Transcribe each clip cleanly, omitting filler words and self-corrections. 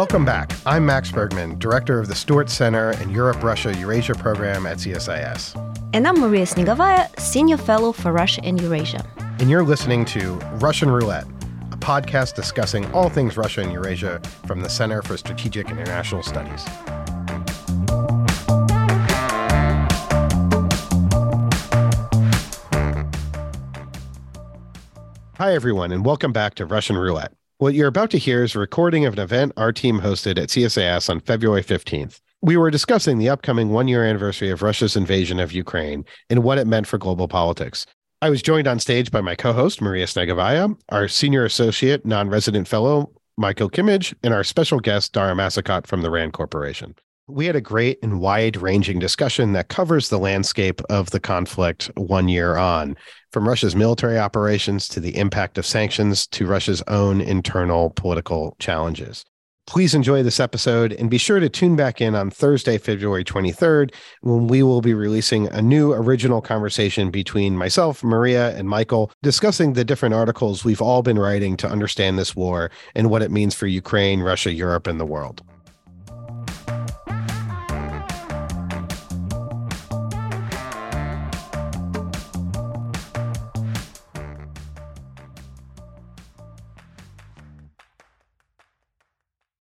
Welcome back. I'm Max Bergmann, director of the Stewart Center and Europe-Russia-Eurasia program at CSIS. And I'm Maria Snegovaya, senior fellow for Russia and Eurasia. And you're listening to Russian Roulette, a podcast discussing all things Russia and Eurasia from the Center for Strategic and International Studies. Hi, everyone, and welcome back to Russian Roulette. What you're about to hear is a recording of an event our team hosted at CSIS on February 15th. We were discussing the upcoming one-year anniversary of Russia's invasion of Ukraine and what it meant for global politics. I was joined on stage by my co-host, Maria Snegovaya, our senior associate non-resident fellow, Michael Kimmage, and our special guest, Dara Massicot from the RAND Corporation. We had a great and wide-ranging discussion that covers the landscape of the conflict one year on, from Russia's military operations to the impact of sanctions to Russia's own internal political challenges. Please enjoy this episode and be sure to tune back in on Thursday, February 23rd, when we will be releasing a new original conversation between myself, Maria, and Michael, discussing the different articles we've all been writing to understand this war and what it means for Ukraine, Russia, Europe, and the world.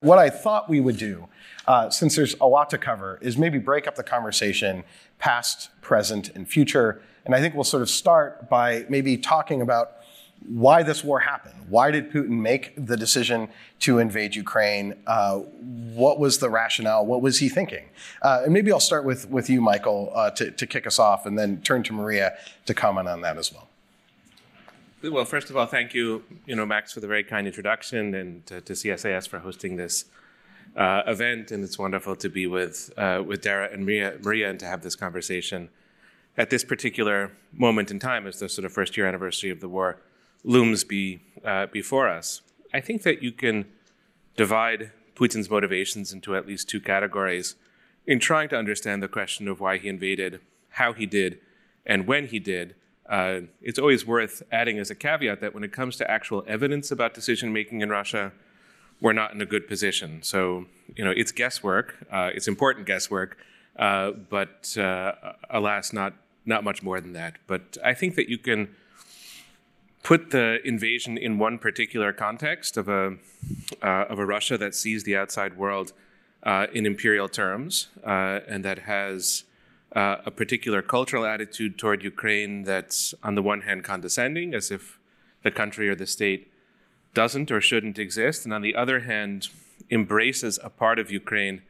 What I thought we would do, since there's a lot to cover, is maybe break up the conversation past, present, and future. And I think we'll sort of start by maybe talking about why this war happened. Why did Putin make the decision to invade Ukraine? What was the rationale? What was he thinking? And maybe I'll start with you, Michael, to kick us off, and then turn to Maria to comment on that as well. Well, first of all, thank you, Max, for the very kind introduction, and to CSIS for hosting this event. And it's wonderful to be with Dara and Maria, and to have this conversation at this particular moment in time, as the sort of first year anniversary of the war looms before us. I think that you can divide Putin's motivations into at least two categories in trying to understand the question of why he invaded, how he did, and when he did. It's always worth adding as a caveat that when it comes to actual evidence about decision-making in Russia, we're not in a good position. So, it's guesswork. It's important guesswork, but alas, not much more than that. But I think that you can put the invasion in one particular context of a Russia that sees the outside world in imperial terms, and that has a particular cultural attitude toward Ukraine that's, on the one hand, condescending, as if the country or the state doesn't or shouldn't exist, and on the other hand, embraces a part of Ukraine.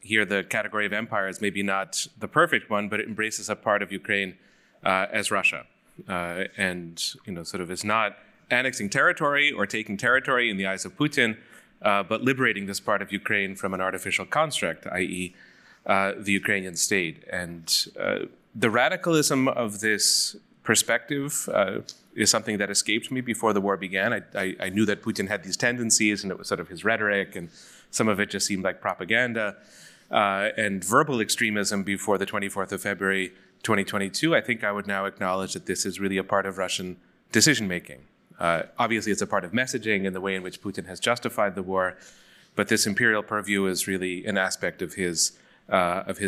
Here, the category of empire is maybe not the perfect one, but it embraces a part of Ukraine as Russia, and sort of is not annexing territory or taking territory in the eyes of Putin, but liberating this part of Ukraine from an artificial construct, i.e., the Ukrainian state. And the radicalism of this perspective is something that escaped me before the war began. I knew that Putin had these tendencies, and it was sort of his rhetoric, and some of it just seemed like propaganda and verbal extremism before the 24th of February, 2022. I think I would now acknowledge that this is really a part of Russian decision-making. Obviously, it's a part of messaging and the way in which Putin has justified the war, but this imperial purview is really an aspect of his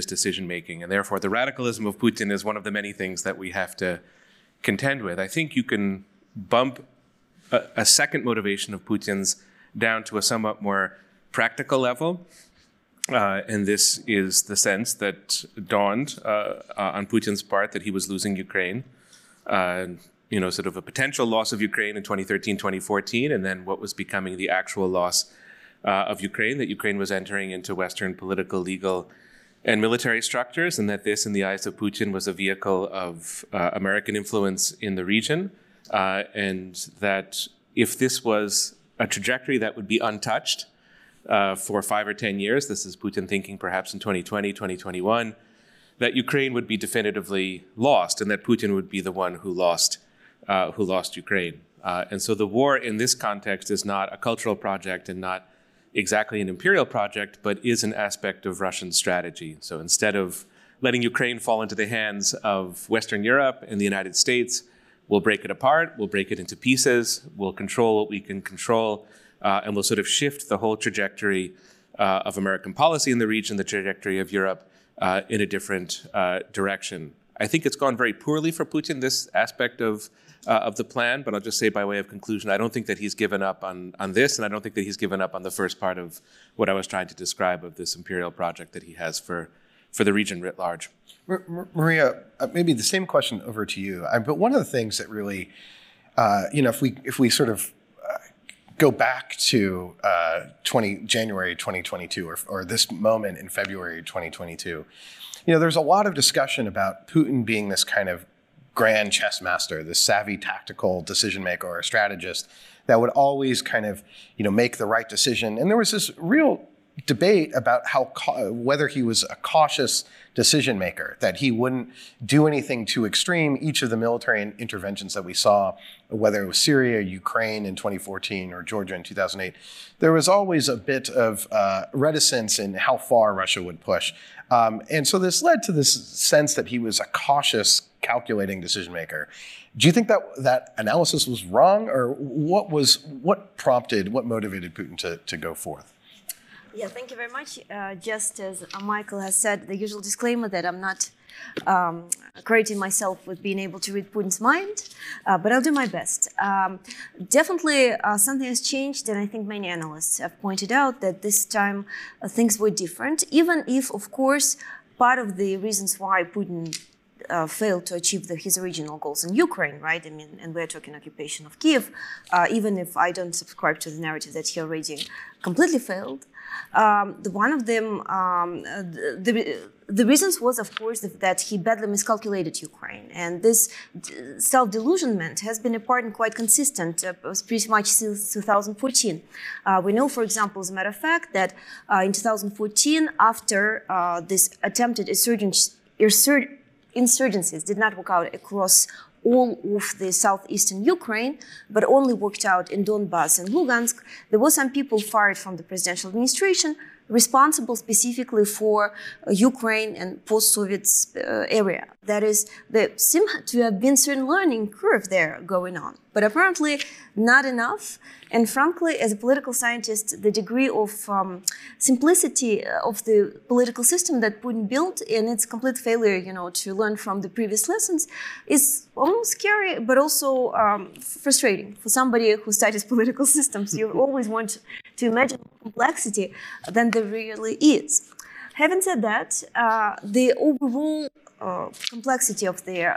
decision-making. And therefore, the radicalism of Putin is one of the many things that we have to contend with. I think you can bump a second motivation of Putin's down to a somewhat more practical level. And this is the sense that dawned on Putin's part that he was losing Ukraine, sort of a potential loss of Ukraine in 2013, 2014, and then what was becoming the actual loss of Ukraine, that Ukraine was entering into Western political, legal, and military structures, and that this, in the eyes of Putin, was a vehicle of American influence in the region, and that if this was a trajectory that would be untouched for 5 or 10 years, this is Putin thinking perhaps in 2020, 2021, that Ukraine would be definitively lost, and that Putin would be the one who lost Ukraine. And so the war in this context is not a cultural project and not exactly an imperial project, but is an aspect of Russian strategy. So instead of letting Ukraine fall into the hands of Western Europe and the United States, we'll break it apart, we'll break it into pieces, we'll control what we can control, and will sort of shift the whole trajectory of American policy in the region, the trajectory of Europe in a different direction. I think it's gone very poorly for Putin, this aspect of the plan, but I'll just say by way of conclusion, I don't think that he's given up on this, and I don't think that he's given up on the first part of what I was trying to describe of this imperial project that he has for the region writ large. Maria, maybe the same question over to you. But one of the things that really, you know, if we sort of go back to January 2022 or this moment in February 2022, you know, there's a lot of discussion about Putin being this kind of grand chess master, this savvy tactical decision maker or strategist that would always kind of, you know, make the right decision. And there was this real debate about how whether he was a cautious decision maker, that he wouldn't do anything too extreme. Each of the military interventions that we saw, whether it was Syria, Ukraine in 2014, or Georgia in 2008, there was always a bit of reticence in how far Russia would push. And so this led to this sense that he was a cautious, calculating decision maker. Do you think that analysis was wrong, or what motivated Putin to go forth? Yeah, thank you very much. Just as Michael has said, the usual disclaimer that I'm not crediting myself with being able to read Putin's mind, but I'll do my best. Definitely something has changed, and I think many analysts have pointed out that this time things were different, even if, of course, part of the reasons why Putin failed to achieve his original goals in Ukraine, right? I mean, and we're talking occupation of Kiev, even if I don't subscribe to the narrative that he already completely failed. One of them, the reasons was, of course, that he badly miscalculated Ukraine. And this self-delusionment has been a pattern quite consistent pretty much since 2014. We know, for example, as a matter of fact, that in 2014, after this attempted insurgencies did not work out across all of the southeastern Ukraine, but only worked out in Donbas and Lugansk, there were some people fired from the presidential administration responsible specifically for Ukraine and post-Soviet area. That is, there seemed to have been certain learning curve there going on, but apparently not enough. And frankly, as a political scientist, the degree of simplicity of the political system that Putin built and its complete failure, you know, to learn from the previous lessons is almost scary, but also frustrating for somebody who studies political systems. You always want to imagine complexity than there really is. Having said that, the overall complexity of the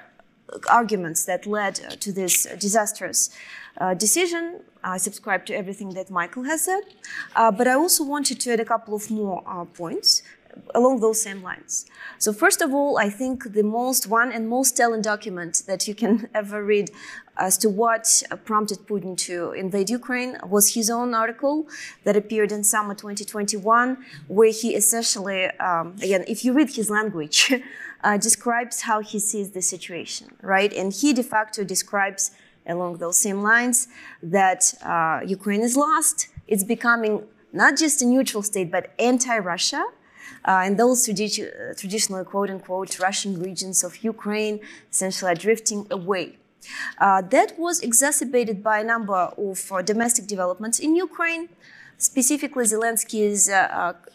arguments that led to this disastrous decision, I subscribe to everything that Michael has said, but I also wanted to add a couple of more points along those same lines. So first of all, I think the most telling document that you can ever read as to what prompted Putin to invade Ukraine was his own article that appeared in summer 2021, where he essentially, again, if you read his language, describes how he sees the situation, right? And he de facto describes along those same lines that Ukraine is lost. It's becoming not just a neutral state, but anti-Russia. And those traditionally, quote-unquote, Russian regions of Ukraine essentially are drifting away. That was exacerbated by a number of domestic developments in Ukraine, specifically Zelensky's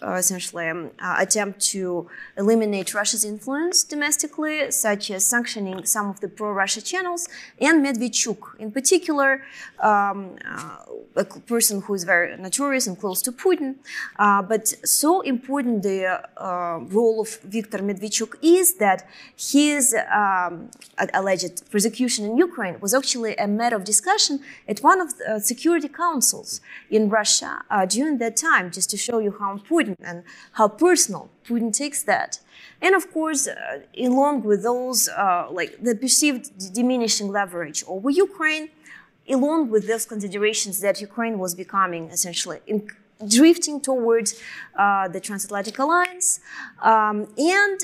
essentially attempt to eliminate Russia's influence domestically, such as sanctioning some of the pro-Russia channels, and Medvedchuk in particular, a person who is very notorious and close to Putin. But so important the role of Viktor Medvedchuk is that his alleged persecution in Ukraine was actually a matter of discussion at one of the security councils in Russia during that time, just to show you how important and how personal Putin takes that. And of course, along with those, like the perceived diminishing leverage over Ukraine, along with those considerations that Ukraine was becoming essentially drifting towards the transatlantic alliance, and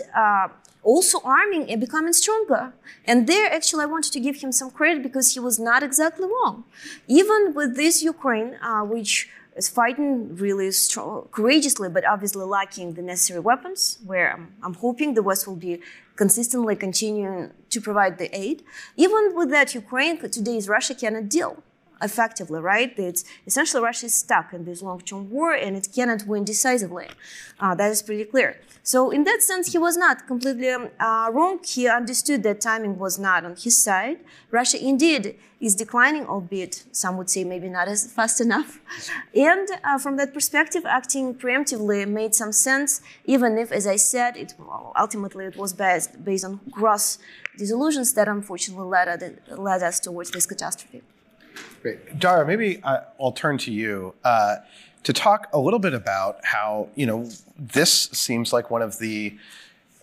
also arming and becoming stronger. And there, actually, I wanted to give him some credit because he was not exactly wrong. Even with this Ukraine, which is fighting really courageously, but obviously lacking the necessary weapons, where I'm hoping the West will be consistently continuing to provide the aid. Even with that, Ukraine today is Russia cannot deal effectively, right? It's essentially Russia is stuck in this long-term war and it cannot win decisively. That is pretty clear. So in that sense, he was not completely wrong. He understood that timing was not on his side. Russia indeed is declining, albeit some would say maybe not as fast enough. And from that perspective, acting preemptively made some sense, even if, as I said, ultimately it was based on gross disillusions that unfortunately led us towards this catastrophe. Great. Dara, maybe I'll turn to you to talk a little bit about how, you know, this seems like one of the,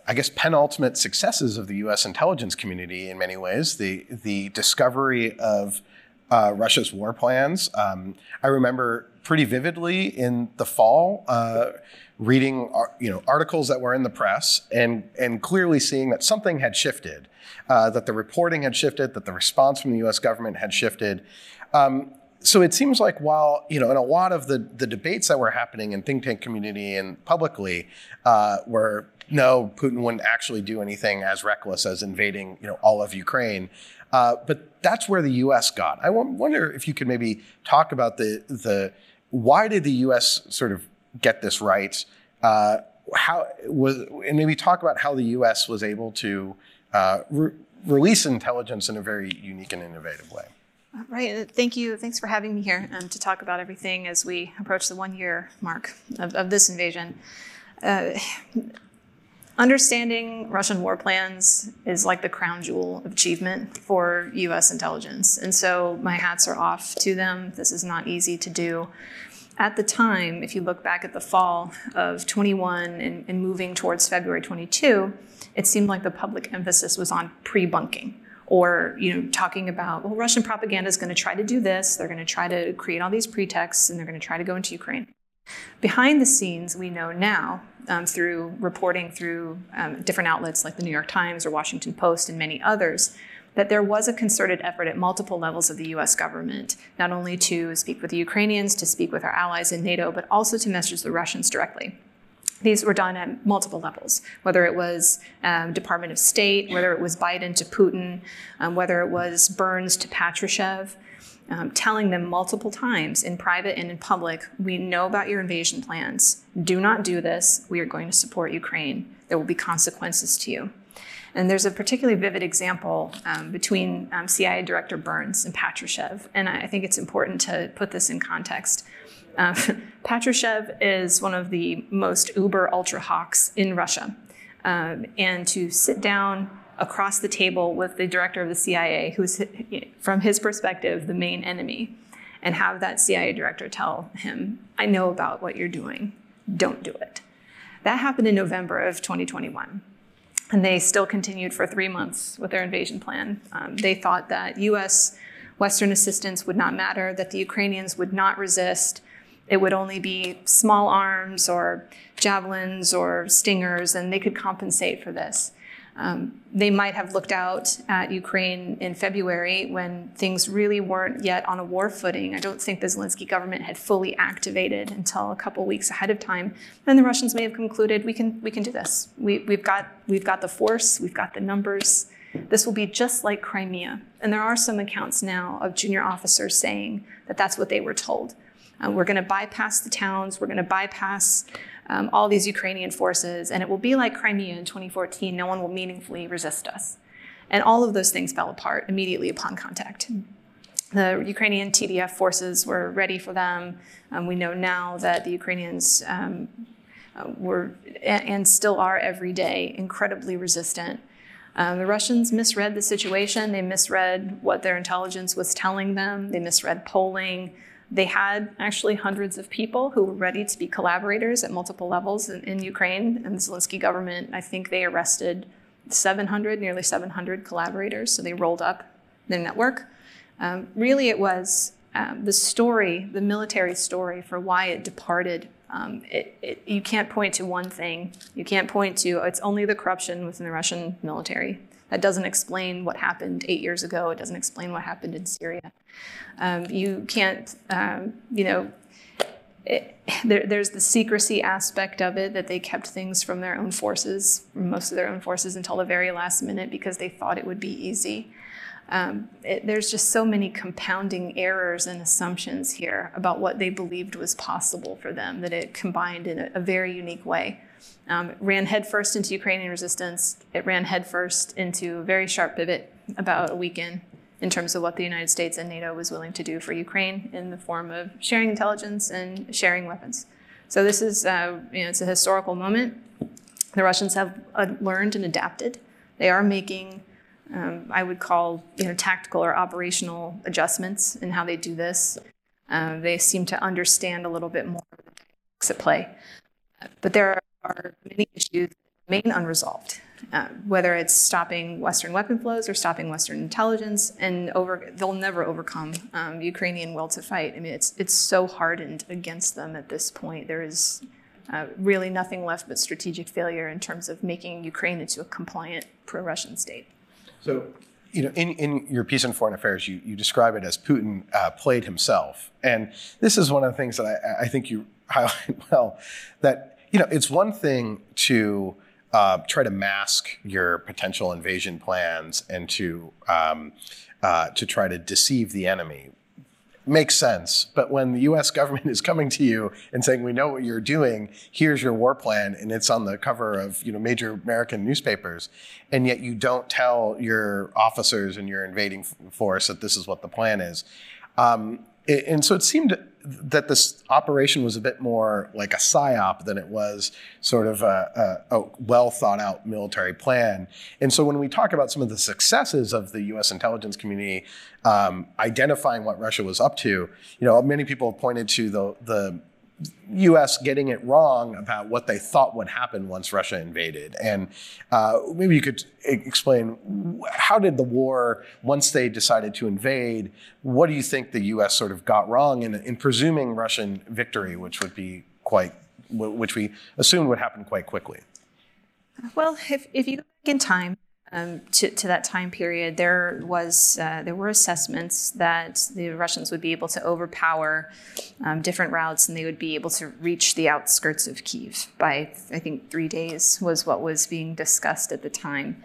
I guess, penultimate successes of the U.S. intelligence community in many ways, the discovery of Russia's war plans. I remember pretty vividly in the fall reading, you know, articles that were in the press and clearly seeing that something had shifted, that the reporting had shifted, that the response from the U.S. government had shifted. So it seems like while, you know, in a lot of the debates that were happening in think tank community and publicly were, no, Putin wouldn't actually do anything as reckless as invading, you know, all of Ukraine. But that's where the U.S. got. I wonder if you could maybe talk about the why did the U.S. sort of get this right? And maybe talk about how the U.S. was able to release intelligence in a very unique and innovative way. Right. Thank you. Thanks for having me here to talk about everything as we approach the 1 year mark of this invasion. Understanding Russian war plans is like the crown jewel of achievement for U.S. intelligence. And so my hats are off to them. This is not easy to do. At the time, if you look back at the fall of 21 and moving towards February 22, it seemed like the public emphasis was on pre-bunking or, you know, talking about, well, Russian propaganda is going to try to do this. They're going to try to create all these pretexts and they're going to try to go into Ukraine. Behind the scenes, we know now through reporting through different outlets like the New York Times or Washington Post and many others, that there was a concerted effort at multiple levels of the U.S. government, not only to speak with the Ukrainians, to speak with our allies in NATO, but also to message the Russians directly. These were done at multiple levels, whether it was Department of State, whether it was Biden to Putin, whether it was Burns to Patrushev. Telling them multiple times in private and in public, we know about your invasion plans. Do not do this. We are going to support Ukraine. There will be consequences to you. And there's a particularly vivid example between CIA Director Burns and Patrushev. And I think it's important to put this in context. Patrushev is one of the most uber ultra hawks in Russia. And to sit down across the table with the director of the CIA, who's, from his perspective, the main enemy, and have that CIA director tell him, I know about what you're doing, don't do it. That happened in November of 2021. And they still continued for 3 months with their invasion plan. They thought that US Western assistance would not matter, that the Ukrainians would not resist. It would only be small arms or javelins or stingers, and they could compensate for this. They might have looked out at Ukraine in February when things really weren't yet on a war footing. I don't think the Zelensky government had fully activated until a couple weeks ahead of time. Then the Russians may have concluded, we can do this. We've got the force, we've got the numbers. This will be just like Crimea. And there are some accounts now of junior officers saying that that's what they were told. We're going to bypass the towns. We're going to bypass all these Ukrainian forces, and it will be like Crimea in 2014. No one will meaningfully resist us. And all of those things fell apart immediately upon contact. The Ukrainian TDF forces were ready for them. We know now that the Ukrainians were and still are every day incredibly resistant. The Russians misread the situation. They misread what their intelligence was telling them. They misread polling. They had actually hundreds of people who were ready to be collaborators at multiple levels in Ukraine. And the Zelensky government, I think they arrested nearly 700 collaborators. So they rolled up their network. Really, it was the military story for why it departed. You can't point to one thing. You can't point to, it's only the corruption within the Russian military. That doesn't explain what happened 8 years ago. It doesn't explain what happened in Syria. You can't, there's the secrecy aspect of it, that they kept things from their own forces, from most of their own forces until the very last minute because they thought it would be easy. There's just so many compounding errors and assumptions here about what they believed was possible for them that it combined in a very unique way. It ran headfirst into Ukrainian resistance. It ran headfirst into a very sharp pivot about a week in terms of what the United States and NATO was willing to do for Ukraine in the form of sharing intelligence and sharing weapons. So this is, it's a historical moment. The Russians have learned and adapted. They are making, I would call, tactical or operational adjustments in how they do this. They seem to understand a little bit more of the tactics at play. But there are many issues that remain unresolved, whether it's stopping Western weapon flows or stopping Western intelligence, and they'll never overcome Ukrainian will to fight. I mean, it's so hardened against them at this point. There is really nothing left but strategic failure in terms of making Ukraine into a compliant pro-Russian state. So, in your piece on foreign affairs, you describe it as Putin played himself. And this is one of the things that I think you highlight well, that, it's one thing to try to mask your potential invasion plans and to try to deceive the enemy. Makes sense, but when the U.S. government is coming to you and saying, "We know what you're doing. Here's your war plan," and it's on the cover of major American newspapers, and yet you don't tell your officers and your invading force that this is what the plan is, and so it seemed that this operation was a bit more like a psyop than it was sort of a well thought out military plan. And so when we talk about some of the successes of the US intelligence community identifying what Russia was up to, many people have pointed to the US getting it wrong about what they thought would happen once Russia invaded. And maybe you could explain, how did the war, once they decided to invade, what do you think the US sort of got wrong in presuming Russian victory, which we assumed would happen quite quickly? Well, if you look in time, to that time period, there were assessments that the Russians would be able to overpower different routes, and they would be able to reach the outskirts of Kyiv by, I think, 3 days was what was being discussed at the time.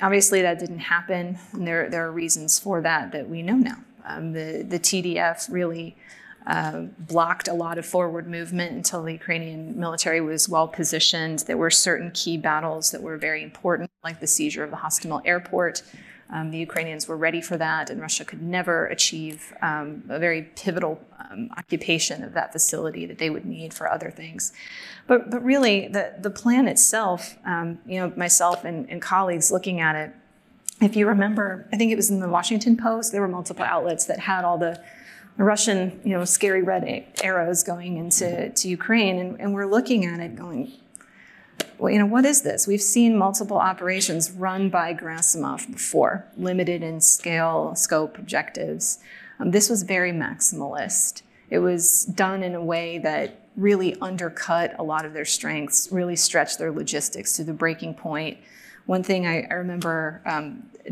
Obviously, that didn't happen, and there are reasons for that we know now. The TDF really blocked a lot of forward movement until the Ukrainian military was well positioned. There were certain key battles that were very important, like the seizure of the Hostomel Airport. The Ukrainians were ready for that, and Russia could never achieve a very pivotal occupation of that facility that they would need for other things. But really, the plan itself, myself and colleagues looking at it, if you remember, I think it was in the Washington Post, there were multiple outlets that had all the Russian, scary red arrows going into Ukraine, and we're looking at it going, well, what is this? We've seen multiple operations run by Gerasimov before, limited in scale, scope, objectives. This was very maximalist. It was done in a way that really undercut a lot of their strengths, really stretched their logistics to the breaking point. One thing I remember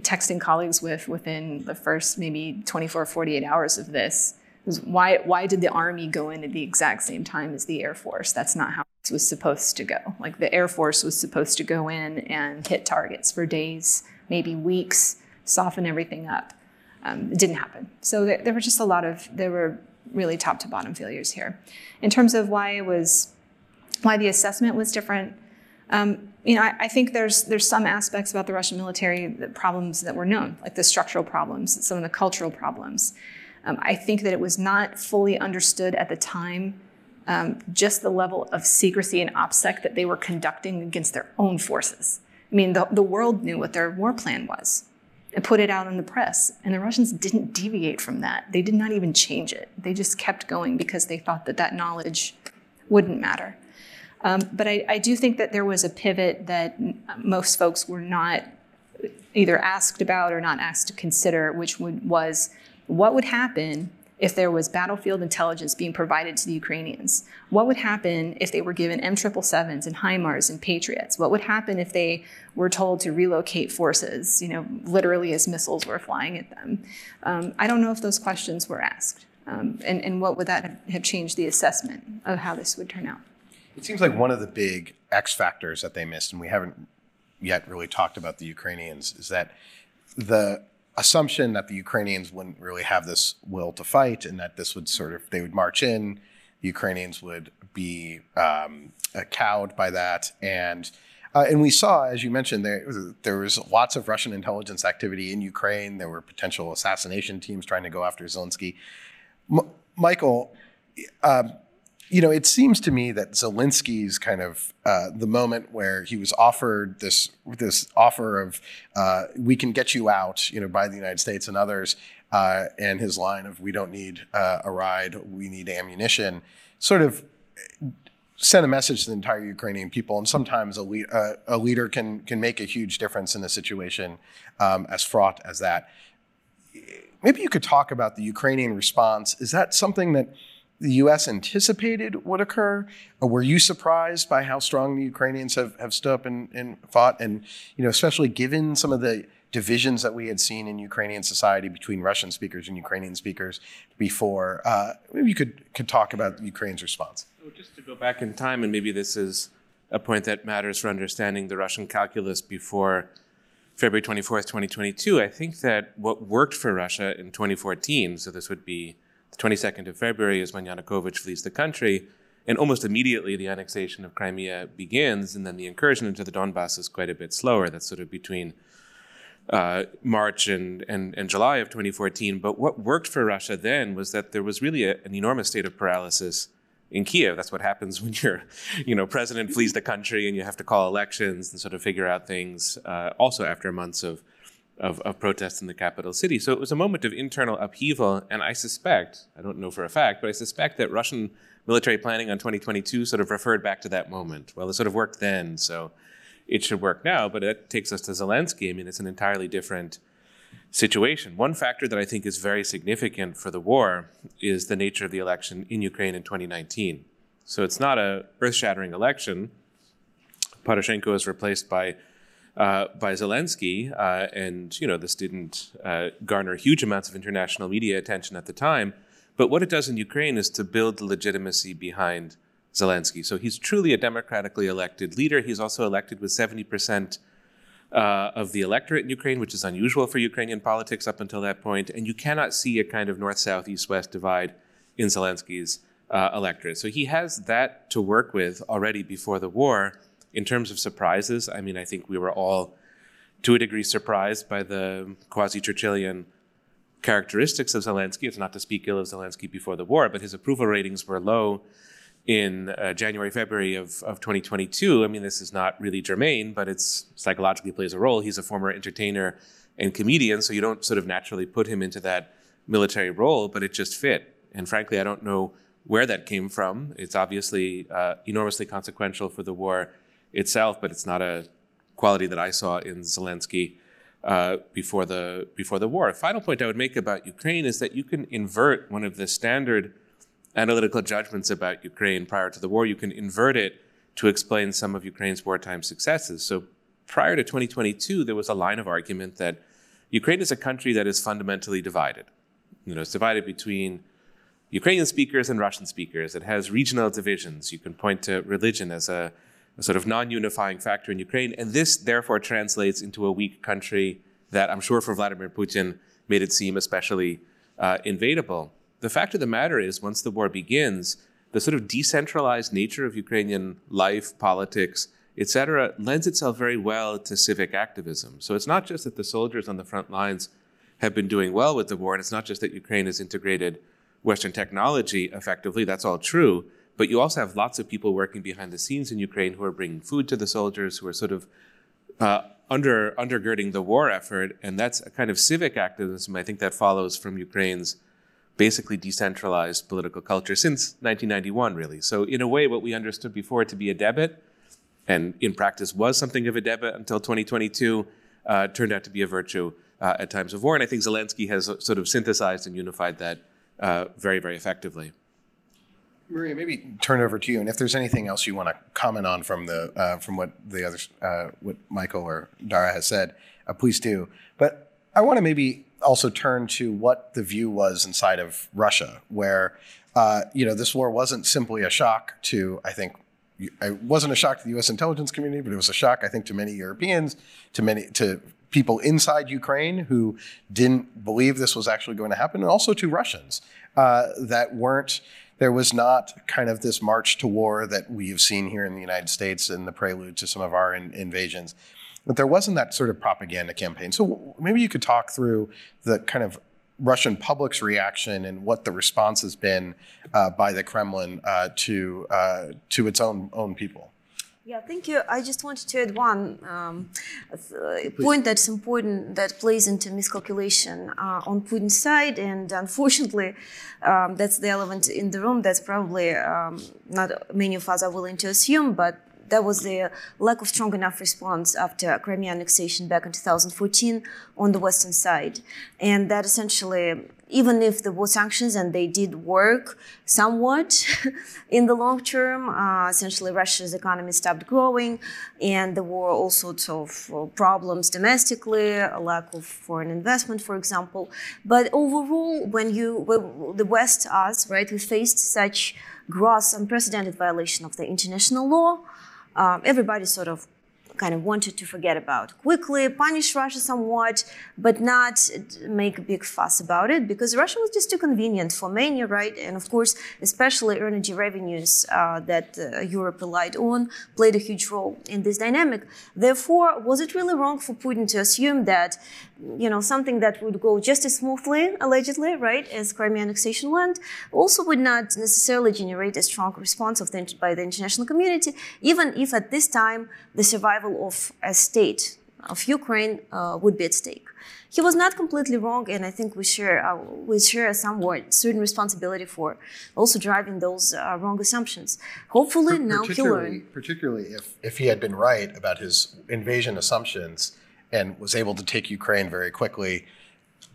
texting colleagues within the first maybe 24 or 48 hours of this was, why did the Army go in at the exact same time as the Air Force? That's not how it was supposed to go. Like, the Air Force was supposed to go in and hit targets for days, maybe weeks, soften everything up. It didn't happen. So there were just a lot of, there were really top to bottom failures here. In terms of why the assessment was different, I think there's some aspects about the Russian military, the problems that were known, like the structural problems, some of the cultural problems. I think that it was not fully understood at the time, just the level of secrecy and OPSEC that they were conducting against their own forces. I mean, the world knew what their war plan was and put it out in the press, and the Russians didn't deviate from that. They did not even change it. They just kept going because they thought that knowledge wouldn't matter. But I do think that there was a pivot that most folks were not either asked about or not asked to consider, which was what would happen if there was battlefield intelligence being provided to the Ukrainians? What would happen if they were given M777s and HIMARS and Patriots? What would happen if they were told to relocate forces, literally as missiles were flying at them? I don't know if those questions were asked. And what would that have changed the assessment of how this would turn out? It seems like one of the big X factors that they missed, and we haven't yet really talked about the Ukrainians, is that the assumption that the Ukrainians wouldn't really have this will to fight, and that this would sort of, they would march in, the Ukrainians would be cowed by that. And we saw, as you mentioned, there was lots of Russian intelligence activity in Ukraine. There were potential assassination teams trying to go after Zelensky. Michael, you know, it seems to me that Zelensky's kind of the moment where he was offered this offer of we can get you out, you know, by the United States and others, and his line of we don't need a ride, we need ammunition, sort of sent a message to the entire Ukrainian people. And sometimes a leader can make a huge difference in a situation as fraught as that. Maybe you could talk about the Ukrainian response. Is that something that the U.S. anticipated would occur? Or were you surprised by how strong the Ukrainians have stood up and fought? And, you know, especially given some of the divisions that we had seen in Ukrainian society between Russian speakers and Ukrainian speakers before, maybe you could talk about Ukraine's response. So just to go back in time, and maybe this is a point that matters for understanding the Russian calculus before February 24th, 2022, I think that what worked for Russia in 2014, so this would be the 22nd of February as when Yanukovych flees the country, and almost immediately the annexation of Crimea begins, and then the incursion into the Donbas is quite a bit slower. That's sort of between March and July of 2014. But what worked for Russia then was that there was really an enormous state of paralysis in Kiev. That's what happens when your, you know, president flees the country and you have to call elections and sort of figure out things, also after months of protests in the capital city. So it was a moment of internal upheaval, and I suspect, I don't know for a fact, but I suspect that Russian military planning on 2022 sort of referred back to that moment. Well, it sort of worked then, so it should work now, but that takes us to Zelensky. I mean, it's an entirely different situation. One factor that I think is very significant for the war is the nature of the election in Ukraine in 2019. So it's not an earth-shattering election. Patrushenko is replaced by Zelensky, and you know this didn't garner huge amounts of international media attention at the time. But what it does in Ukraine is to build the legitimacy behind Zelensky. So he's truly a democratically elected leader. He's also elected with 70%. Of the electorate in Ukraine, which is unusual for Ukrainian politics up until that point, and you cannot see a kind of north-south, east-west divide in Zelensky's electorate. So he has that to work with already before the war. In terms of surprises, I mean, I think we were all, to a degree, surprised by the quasi-Churchillian characteristics of Zelensky. It's not to speak ill of Zelensky before the war, but his approval ratings were low in January, February of 2022. I mean, this is not really germane, but it's psychologically plays a role. He's a former entertainer and comedian, so you don't sort of naturally put him into that military role, but it just fit. And frankly, I don't know where that came from. It's obviously enormously consequential for the war itself, but it's not a quality that I saw in Zelensky before the war. A final point I would make about Ukraine is that you can invert one of the standard analytical judgments about Ukraine prior to the war. You can invert it to explain some of Ukraine's wartime successes. So prior to 2022, there was a line of argument that Ukraine is a country that is fundamentally divided. You know, it's divided between Ukrainian speakers and Russian speakers. It has regional divisions. You can point to religion as a sort of non-unifying factor in Ukraine. And this, therefore, translates into a weak country that I'm sure for Vladimir Putin made it seem especially invadable. The fact of the matter is, once the war begins, the sort of decentralized nature of Ukrainian life, politics, etc., lends itself very well to civic activism. So it's not just that the soldiers on the front lines have been doing well with the war, and it's not just that Ukraine has integrated Western technology effectively, that's all true, but you also have lots of people working behind the scenes in Ukraine who are bringing food to the soldiers, who are sort of undergirding the war effort, and that's a kind of civic activism, I think, that follows from Ukraine's basically decentralized political culture since 1991, really. So in a way, what we understood before to be a debit, and in practice was something of a debit until 2022, turned out to be a virtue at times of war. And I think Zelensky has sort of synthesized and unified that very, very effectively. Maria, maybe turn over to you, and if there's anything else you want to comment on from the from what the others, what Michael or Dara has said, please do. But I want to maybe also turn to what the view was inside of Russia, where, you know, this war wasn't simply a shock to, I think, it wasn't a shock to the U.S. intelligence community, but it was a shock, I think, to many Europeans, to people inside Ukraine who didn't believe this was actually going to happen, and also to Russians that weren't, there was not kind of this march to war that we have seen here in the United States in the prelude to some of our invasions. But there wasn't that sort of propaganda campaign. So maybe you could talk through the kind of Russian public's reaction and what the response has been by the Kremlin to its own people. Yeah, thank you. I just wanted to add one point that's important that plays into miscalculation on Putin's side, and unfortunately, that's the element in the room that's probably not many of us are willing to assume, but that was the lack of strong enough response after Crimea annexation back in 2014 on the Western side. And that essentially, even if there were sanctions and they did work somewhat in the long term, essentially Russia's economy stopped growing, and there were all sorts of problems domestically, a lack of foreign investment, for example. But overall, when the West, us, right, we faced such gross, unprecedented violation of the international law, everybody sort of kind of wanted to forget about quickly, punish Russia somewhat, but not make a big fuss about it, because Russia was just too convenient for many, right? And of course, especially energy revenues that Europe relied on played a huge role in this dynamic. Therefore, was it really wrong for Putin to assume that, you know, something that would go just as smoothly, allegedly, right, as Crimea annexation went, also would not necessarily generate a strong response of the, by the international community, even if at this time the survival of a state of Ukraine would be at stake. He was not completely wrong, and I think we share somewhat certain responsibility for also driving those wrong assumptions. Hopefully, now he'll learn. Particularly if he had been right about his invasion assumptions and was able to take Ukraine very quickly,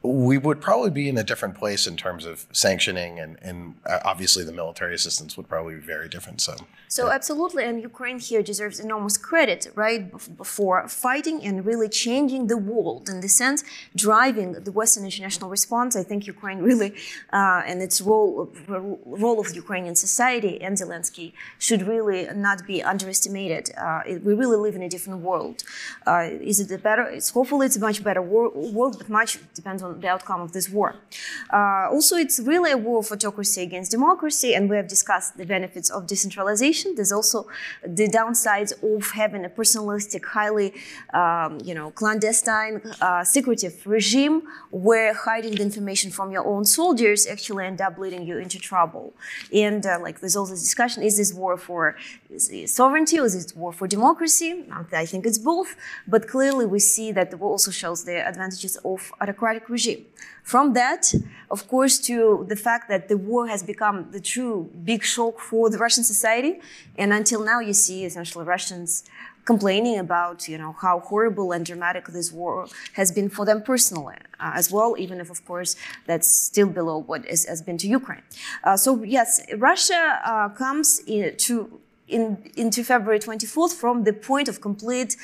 we would probably be in a different place in terms of sanctioning, and obviously the military assistance would probably be very different. So yeah. Absolutely, and Ukraine here deserves enormous credit, right, for fighting and really changing the world, in the sense, driving the Western international response. I think Ukraine really, and its role of Ukrainian society and Zelensky should really not be underestimated. We really live in a different world. Is it a better? Hopefully, it's a much better world, but much depends on the outcome of this war. Also, it's really a war of autocracy against democracy, and we have discussed the benefits of decentralization. There's also the downsides of having a personalistic, highly, clandestine, secretive regime where hiding the information from your own soldiers actually end up leading you into trouble. And there's all this discussion: is this war for sovereignty, or is this war for democracy? I think it's both, but clearly we see that the war also shows the advantages of autocratic regime. From that, of course, to the fact that the war has become the true big shock for the Russian society. And until now, you see essentially Russians complaining about, how horrible and dramatic this war has been for them personally as well, even if, of course, that's still below what has been to Ukraine. So, yes, Russia comes into February 24th from the point of complete,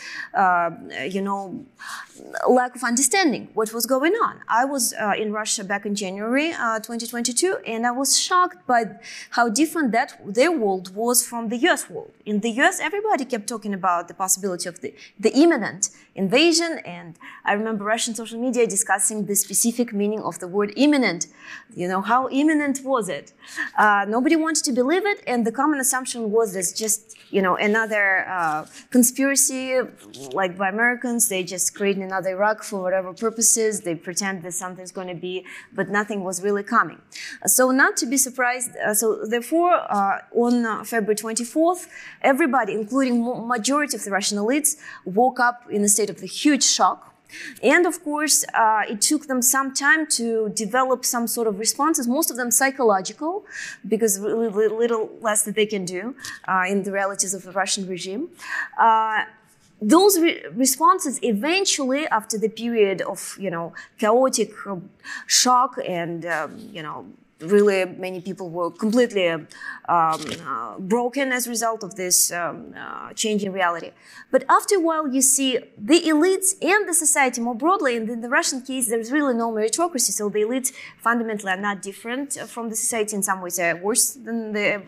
lack of understanding what was going on. I was in Russia back in January 2022, and I was shocked by how different their world was from the US world. In the US, everybody kept talking about the possibility of the imminent invasion, and I remember Russian social media discussing the specific meaning of the word imminent. How imminent was it? Nobody wanted to believe it, and the common assumption was this just, another conspiracy, like by Americans. They just create another Iraq for whatever purposes. They pretend that something's going to be, but nothing was really coming. So not to be surprised. So therefore, on February 24th, everybody, including majority of the Russian elites, woke up in a state of a huge shock. And of course, it took them some time to develop some sort of responses, most of them psychological, because really little less that they can do in the realities of the Russian regime. Those responses eventually, after the period of, chaotic shock and, really many people were completely broken as a result of this change in reality. But after a while, you see the elites and the society more broadly, and in the Russian case, there's really no meritocracy, so the elites fundamentally are not different from the society. In some ways, they're worse than the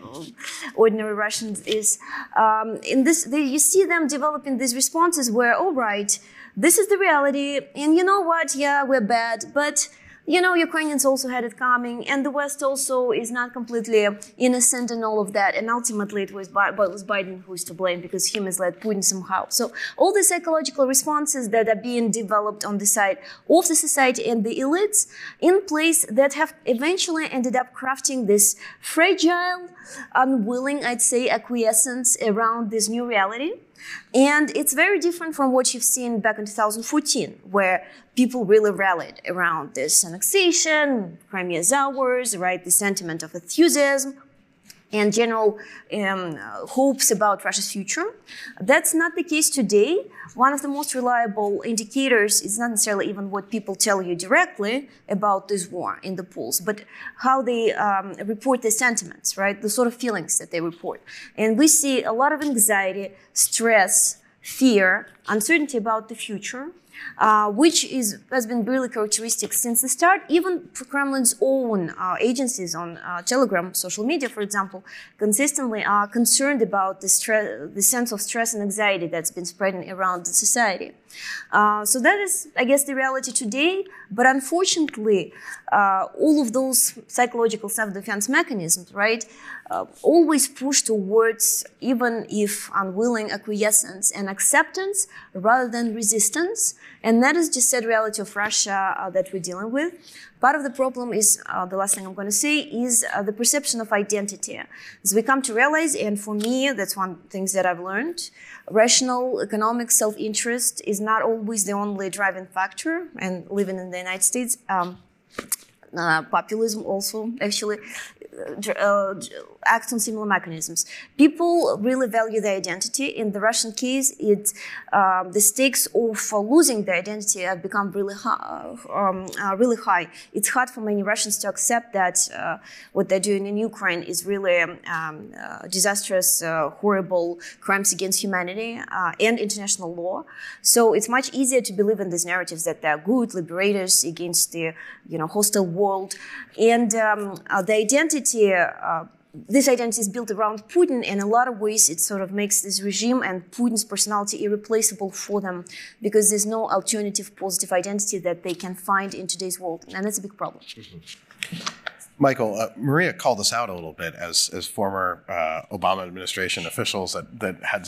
ordinary Russians is. You see them developing these responses where, all right, This is the reality. And you know what? Yeah, we're bad. But, you know, Ukrainians also had it coming. And the West also is not completely innocent in all of that. And ultimately, it was Biden who is to blame because he misled Putin somehow. So all the psychological responses that are being developed on the side of the society and the elites in place that have eventually ended up crafting this fragile, unwilling, I'd say, acquiescence around this new reality. And it's very different from what you've seen back in 2014, where people really rallied around this annexation, Crimea's ours, right, the sentiment of enthusiasm, and general hopes about Russia's future. That's not the case today. One of the most reliable indicators is not necessarily even what people tell you directly about this war in the polls, but how they report their sentiments, right? The sort of feelings that they report. And we see a lot of anxiety, stress, fear, uncertainty about the future, which has been really characteristic since the start. Even Kremlin's own agencies on Telegram, social media, for example, consistently are concerned about the sense of stress and anxiety that's been spreading around the society. So that is, I guess, the reality today. But unfortunately, all of those psychological self-defense mechanisms, right, always push towards, even if unwilling, acquiescence and acceptance rather than resistance. And that is just the reality of Russia that we're dealing with. Part of the problem is, the last thing I'm going to say, is the perception of identity. As we come to realize, and for me, that's one of the things that I've learned, rational economic self-interest is not always the only driving factor. And living in the United States, populism also actually acts on similar mechanisms. People really value their identity. In the Russian case, it's the stakes of losing their identity have become really high, really high. It's hard for many Russians to accept that what they're doing in Ukraine is really disastrous, horrible crimes against humanity and international law. So it's much easier to believe in these narratives that they're good liberators against the, you know, hostile world, and the identity. This identity is built around Putin, and in a lot of ways it sort of makes this regime and Putin's personality irreplaceable for them, because there's no alternative positive identity that they can find in today's world, and that's a big problem. Mm-hmm. Michael, Maria called us out a little bit as former Obama administration officials that had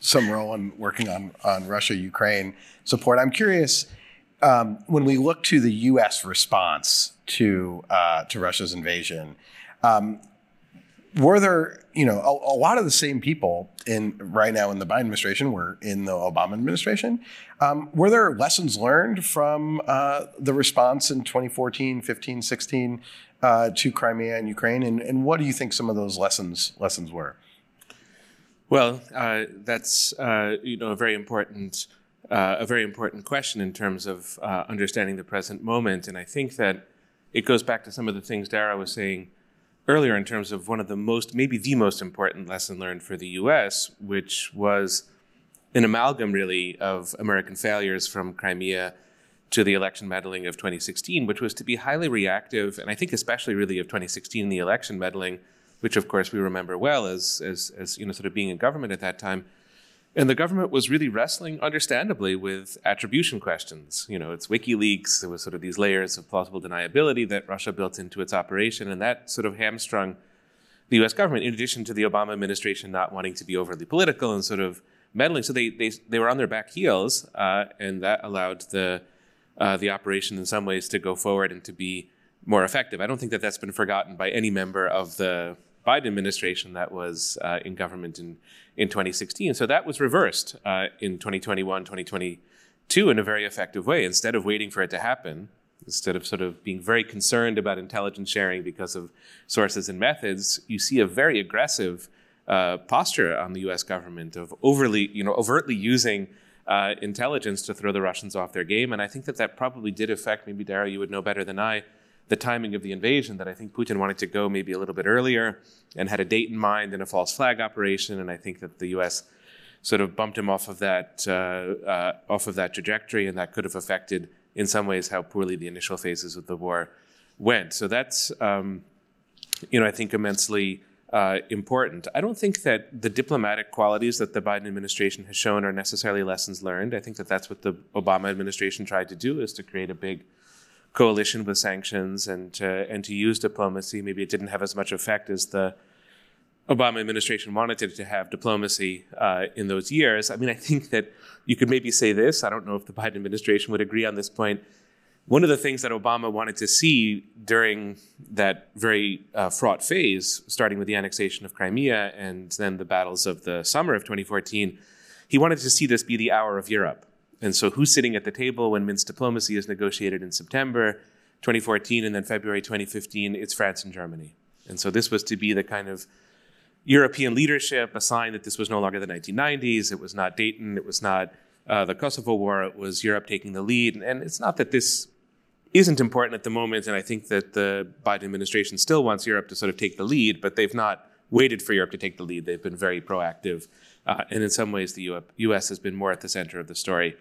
some role in working on Russia-Ukraine support. I'm curious, when we look to the U.S. response to Russia's invasion, were there, you know, a lot of the same people right now in the Biden administration were in the Obama administration. Were there lessons learned from the response in 2014, 15, 16 to Crimea and Ukraine? And what do you think some of those lessons were? Well, that's, you know, a very important question in terms of understanding the present moment. And I think that it goes back to some of the things Dara was saying earlier in terms of one of the most, maybe the most important lesson learned for the US, which was an amalgam really of American failures from Crimea to the election meddling of 2016, which was to be highly reactive, and I think especially really of 2016, the election meddling, which of course we remember well as you know, sort of being in government at that time. And the government was really wrestling, understandably, with attribution questions. You know, it's WikiLeaks, there was sort of these layers of plausible deniability that Russia built into its operation, and that sort of hamstrung the US government, in addition to the Obama administration not wanting to be overly political and sort of meddling. So they were on their back heels, and that allowed the operation in some ways to go forward and to be more effective. I don't think that that's been forgotten by any member of the Biden administration that was in government in 2016. So that was reversed in 2021, 2022 in a very effective way. Instead of waiting for it to happen, instead of sort of being very concerned about intelligence sharing because of sources and methods, you see a very aggressive posture on the US government of overtly using intelligence to throw the Russians off their game. And I think that probably did affect, maybe Dara, you would know better than I, the timing of the invasion, that I think Putin wanted to go maybe a little bit earlier and had a date in mind and a false flag operation. And I think that the US sort of bumped him off of that trajectory, and that could have affected in some ways how poorly the initial phases of the war went. So that's, I think immensely important. I don't think that the diplomatic qualities that the Biden administration has shown are necessarily lessons learned. I think that that's what the Obama administration tried to do, is to create a big coalition with sanctions and to use diplomacy. Maybe it didn't have as much effect as the Obama administration wanted it to have, diplomacy in those years. I mean, I think that you could maybe say this. I don't know if the Biden administration would agree on this point. One of the things that Obama wanted to see during that very fraught phase, starting with the annexation of Crimea and then the battles of the summer of 2014, he wanted to see this be the hour of Europe. And so who's sitting at the table when Minsk diplomacy is negotiated in September 2014 and then February 2015, it's France and Germany. And so this was to be the kind of European leadership, a sign that this was no longer the 1990s, it was not Dayton, it was not the Kosovo War, it was Europe taking the lead. And it's not that this isn't important at the moment, and I think that the Biden administration still wants Europe to sort of take the lead, but they've not waited for Europe to take the lead. They've been very proactive. And in some ways, the U.S. has been more at the center of the story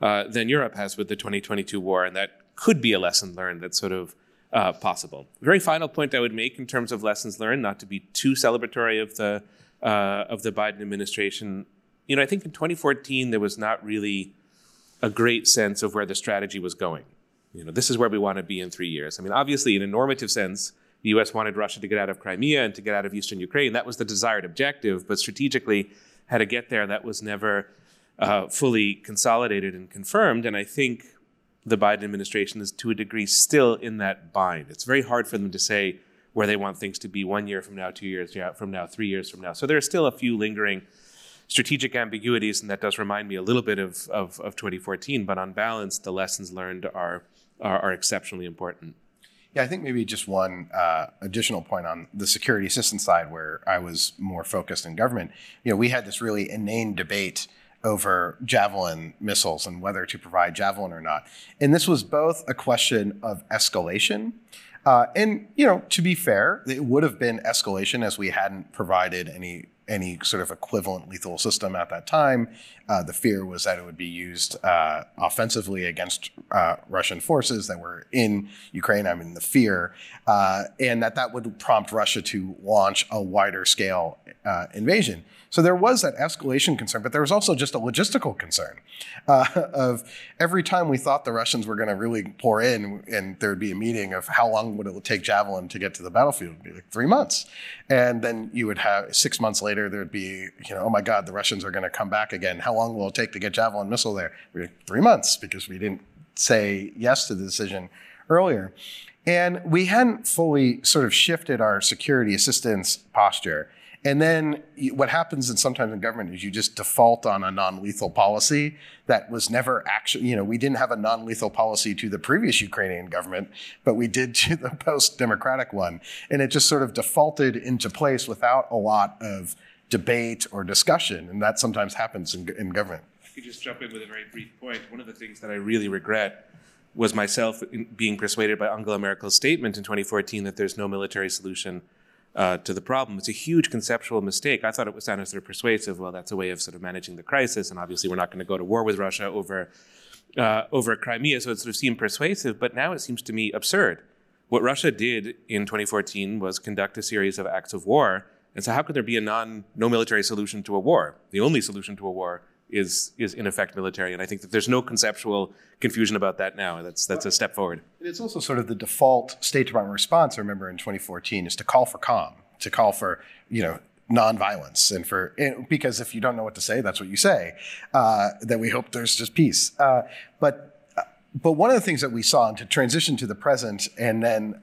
than Europe has with the 2022 war, and that could be a lesson learned that's sort of possible. Very final point I would make in terms of lessons learned, not to be too celebratory of the Biden administration. You know, I think in 2014, there was not really a great sense of where the strategy was going. You know, this is where we want to be in 3 years. I mean, obviously, in a normative sense, the U.S. wanted Russia to get out of Crimea and to get out of eastern Ukraine. That was the desired objective, but strategically, how to get there, that was never fully consolidated and confirmed. And I think the Biden administration is, to a degree, still in that bind. It's very hard for them to say where they want things to be 1 year from now, 2 years from now, 3 years from now. So there are still a few lingering strategic ambiguities, and that does remind me a little bit of 2014. But on balance, the lessons learned are exceptionally important. Yeah, I think maybe just one additional point on the security assistance side, where I was more focused in government. You know, we had this really inane debate over Javelin missiles and whether to provide Javelin or not. And this was both a question of escalation. And, you know, to be fair, it would have been escalation as we hadn't provided any sort of equivalent lethal system at that time. The fear was that it would be used offensively against Russian forces that were in Ukraine. I mean, the fear, and that would prompt Russia to launch a wider scale invasion. So there was that escalation concern, but there was also just a logistical concern of every time we thought the Russians were gonna really pour in and there'd be a meeting of how long would it take Javelin to get to the battlefield? It'd be like 3 months. And then you would have 6 months later, there'd be, you know, oh my God, the Russians are gonna come back again. How long will it take to get Javelin missile there? We're like, 3 months, because we didn't say yes to the decision earlier. And we hadn't fully sort of shifted our security assistance posture. And then what happens, and sometimes in government, is you just default on a non-lethal policy that was never actually, you know, we didn't have a non-lethal policy to the previous Ukrainian government, but we did to the post-democratic one. And it just sort of defaulted into place without a lot of debate or discussion. And that sometimes happens in government. I could just jump in with a very brief point. One of the things that I really regret was myself being persuaded by Angela Merkel's statement in 2014 that there's no military solution to the problem. It's a huge conceptual mistake. I thought it was sounded sort of persuasive. Well, that's a way of sort of managing the crisis, and obviously we're not going to go to war with Russia over Crimea, so it sort of seemed persuasive, but now it seems to me absurd. What Russia did in 2014 was conduct a series of acts of war, and so how could there be a no military solution to a war? The only solution to a war is in effect military, and I think that there's no conceptual confusion about that now. That's a step forward. And it's also sort of the default State Department response, I remember in 2014, is to call for calm, to call for, you know, nonviolence, and because if you don't know what to say, that's what you say. That we hope there's just peace. But one of the things that we saw, and to transition to the present, and then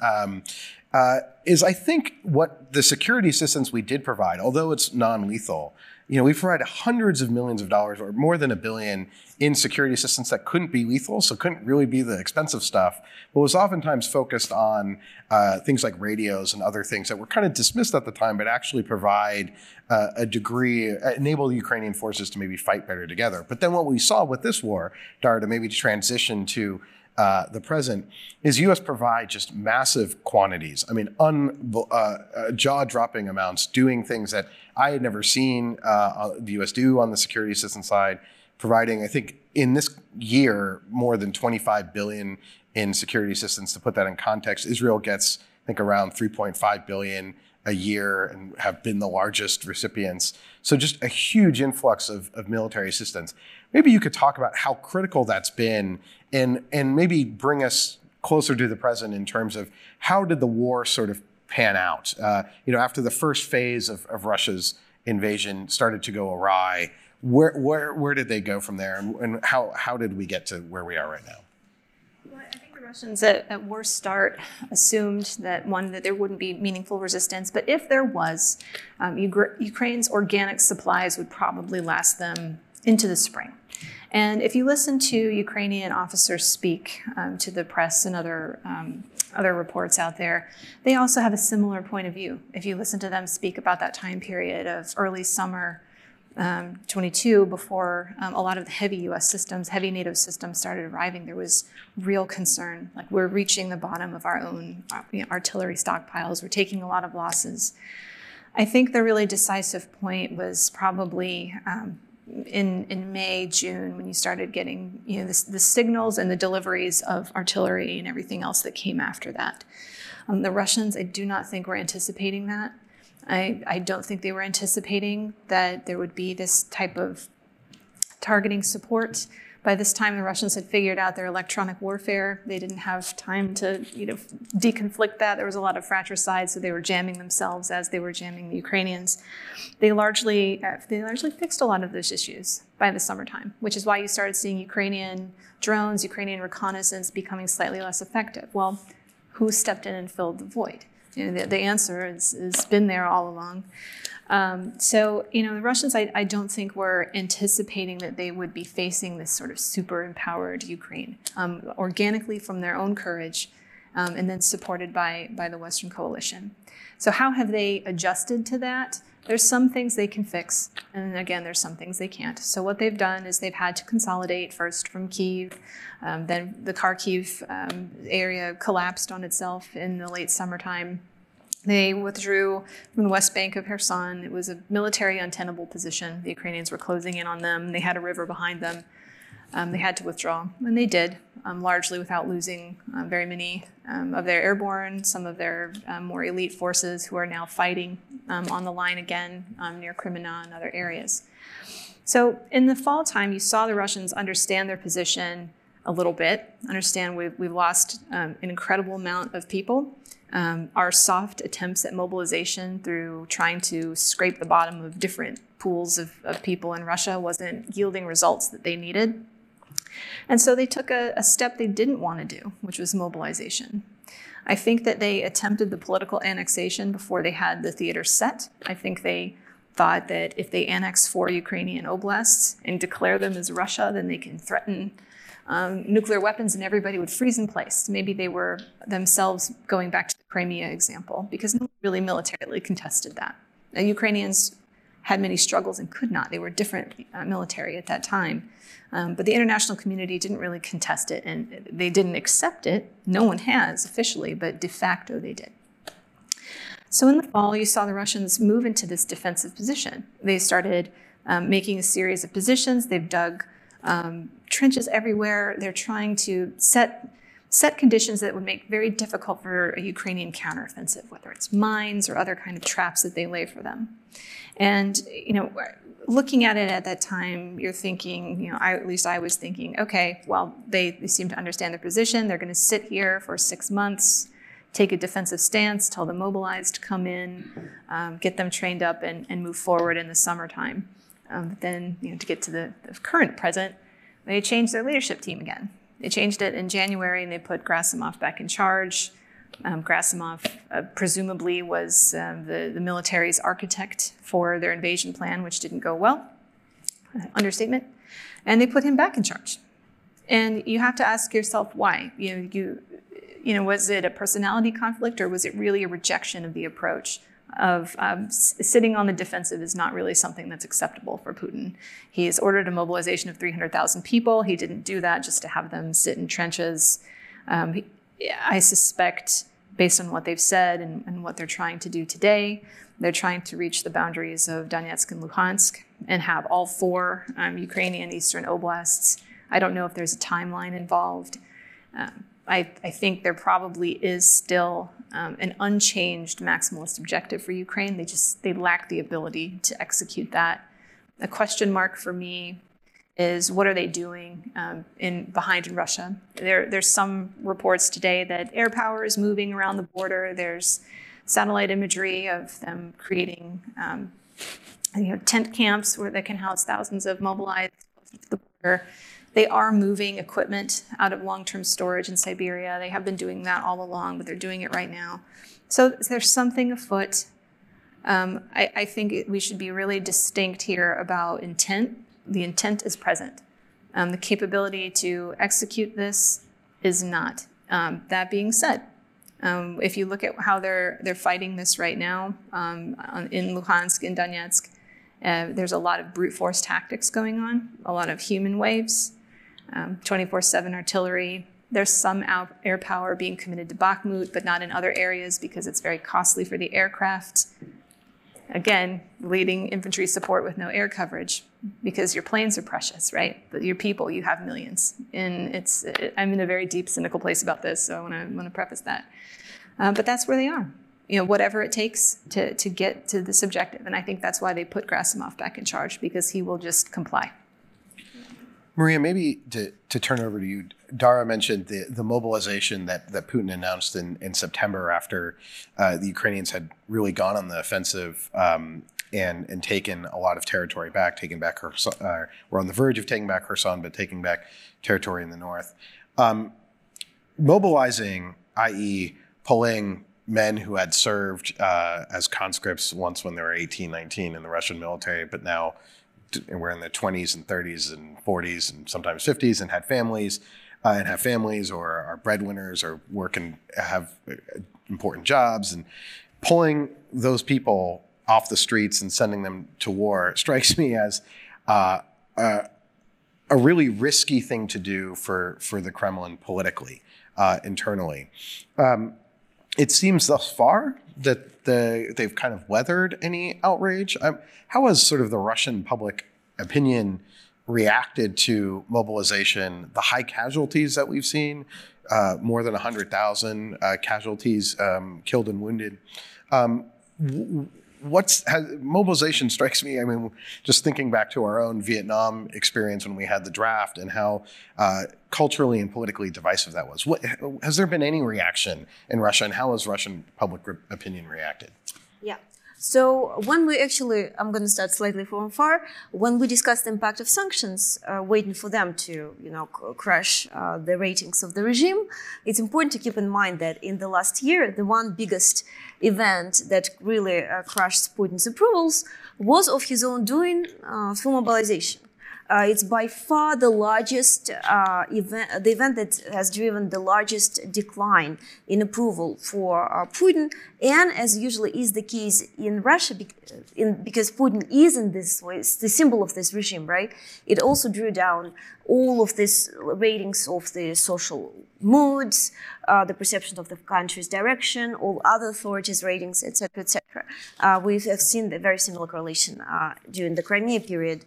is I think what the security assistance we did provide, although it's non-lethal. You know, we provided hundreds of millions of dollars, or more than $1 billion, in security assistance that couldn't be lethal, so couldn't really be the expensive stuff, but was oftentimes focused on things like radios and other things that were kind of dismissed at the time, but actually provide enable the Ukrainian forces to maybe fight better together. But then what we saw with this war, Dara, to maybe transition to the present, is U.S. provide just massive quantities. I mean, jaw-dropping amounts, doing things that I had never seen the U.S. do on the security assistance side, providing, I think, in this year, more than $25 billion in security assistance. To put that in context, Israel gets, I think, around $3.5 billion. a year and have been the largest recipients. So just a huge influx of military assistance. Maybe you could talk about how critical that's been and maybe bring us closer to the present in terms of how did the war sort of pan out? You know, after the first phase of Russia's invasion started to go awry, where did they go from there, and how did we get to where we are right now? Well, I think the Russians at worst start assumed that there wouldn't be meaningful resistance, but if there was, Ukraine's organic supplies would probably last them into the spring. And if you listen to Ukrainian officers speak to the press and other reports out there, they also have a similar point of view. If you listen to them speak about that time period of early summer 22, before a lot of the heavy U.S. systems, heavy NATO systems started arriving, there was real concern. Like, we're reaching the bottom of our own artillery stockpiles. We're taking a lot of losses. I think the really decisive point was probably in May, June, when you started getting the signals and the deliveries of artillery and everything else that came after that. The Russians, I do not think, were anticipating that. I don't think they were anticipating that there would be this type of targeting support. By this time, the Russians had figured out their electronic warfare. They didn't have time to deconflict that. There was a lot of fratricide, so they were jamming themselves as they were jamming the Ukrainians. They largely fixed a lot of those issues by the summertime, which is why you started seeing Ukrainian drones, Ukrainian reconnaissance becoming slightly less effective. Well, who stepped in and filled the void? The answer has been there all along. The Russians, I don't think, were anticipating that they would be facing this sort of super empowered Ukraine, organically from their own courage, and then supported by the Western coalition. So how have they adjusted to that? There's some things they can fix, and again, there's some things they can't. So what they've done is they've had to consolidate first from Kyiv, then the Kharkiv area collapsed on itself in the late summertime. They withdrew from the West Bank of Kherson. It was a military untenable position. The Ukrainians were closing in on them. They had a river behind them. They had to withdraw, and they did, largely without losing very many of their airborne, some of their more elite forces who are now fighting on the line again near Crimea and other areas. So in the fall time, you saw the Russians understand their position a little bit, understand we've lost an incredible amount of people. Our soft attempts at mobilization through trying to scrape the bottom of different pools of people in Russia wasn't yielding results that they needed. And so they took a step they didn't want to do, which was mobilization. I think that they attempted the political annexation before they had the theater set. I think they thought that if they annex 4 Ukrainian oblasts and declare them as Russia, then they can threaten nuclear weapons and everybody would freeze in place. Maybe they were themselves going back to the Crimea example, because no one really militarily contested that. The Ukrainians had many struggles and could not. They were different military at that time. But the international community didn't really contest it, and they didn't accept it. No one has officially, but de facto they did. So in the fall, you saw the Russians move into this defensive position. They started making a series of positions. They've dug trenches everywhere. They're trying to set conditions that would make it very difficult for a Ukrainian counteroffensive, whether it's mines or other kind of traps that they lay for them. And, looking at it at that time, you're thinking, I was thinking, okay, well, they seem to understand their position. They're going to sit here for 6 months, take a defensive stance, tell the mobilized, come in, get them trained up and move forward in the summertime. Then, to get to the current present, they changed their leadership team again. They changed it in January, and they put Gerasimov back in charge. Gerasimov presumably was the military's architect for their invasion plan, which didn't go well, understatement. And they put him back in charge. And you have to ask yourself why. Was it a personality conflict, or was it really a rejection of the approach of sitting on the defensive is not really something that's acceptable for Putin. He has ordered a mobilization of 300,000 people. He didn't do that just to have them sit in trenches. I suspect, based on what they've said and what they're trying to do today, they're trying to reach the boundaries of Donetsk and Lugansk and have all 4 Ukrainian eastern oblasts. I don't know if there's a timeline involved. I think there probably is still an unchanged maximalist objective for Ukraine. They lack the ability to execute that. A question mark for me is what are they doing behind in Russia? There's some reports today that air power is moving around the border. There's satellite imagery of them creating tent camps where they can house thousands of mobilized closer to the border. They are moving equipment out of long-term storage in Siberia. They have been doing that all along, but they're doing it right now. So there's something afoot. I think we should be really distinct here about intent. The intent is present. The capability to execute this is not. That being said, if you look at how they're fighting this right now in Lugansk and Donetsk, there's a lot of brute force tactics going on, a lot of human waves. 24/7 artillery. There's some air power being committed to Bakhmut, but not in other areas because it's very costly for the aircraft. Again, leading infantry support with no air coverage because your planes are precious, right? But your people, you have millions. And I'm in a very deep, cynical place about this, so I want to preface that. But that's where they are. Whatever it takes to get to this objective. And I think that's why they put Gerasimov back in charge, because he will just comply. Maria, maybe to turn over to you, Dara mentioned the mobilization that Putin announced in September after the Ukrainians had really gone on the offensive and taken a lot of territory back, we're on the verge of taking back Kherson, but taking back territory in the north. Mobilizing, i.e. pulling men who had served as conscripts once when they were 18, 19 in the Russian military, but now were in their 20s and 30s and 40s and sometimes 50s and have families or are breadwinners or work and have important jobs, and pulling those people off the streets and sending them to war strikes me as a really risky thing to do for the Kremlin politically, internally. It seems thus far that they've kind of weathered any outrage. How has sort of the Russian public opinion reacted to mobilization, the high casualties that we've seen, more than 100,000 casualties, killed and wounded? Mobilization strikes me, just thinking back to our own Vietnam experience when we had the draft and how culturally and politically divisive that was. Has there been any reaction in Russia, and how has Russian public opinion reacted? Yeah. So I'm going to start slightly from far. When we discussed the impact of sanctions, waiting for them to, crash the ratings of the regime, it's important to keep in mind that in the last year, the one biggest event that really crashed Putin's approvals was of his own doing through mobilization. It's by far the largest event that has driven the largest decline in approval for Putin. And as usually is the case in Russia, because Putin is in this way, it's the symbol of this regime, right? It also drew down all of these ratings of the social moods, the perception of the country's direction, all other authorities' ratings, etc., etc. We have seen a very similar correlation during the Crimea period,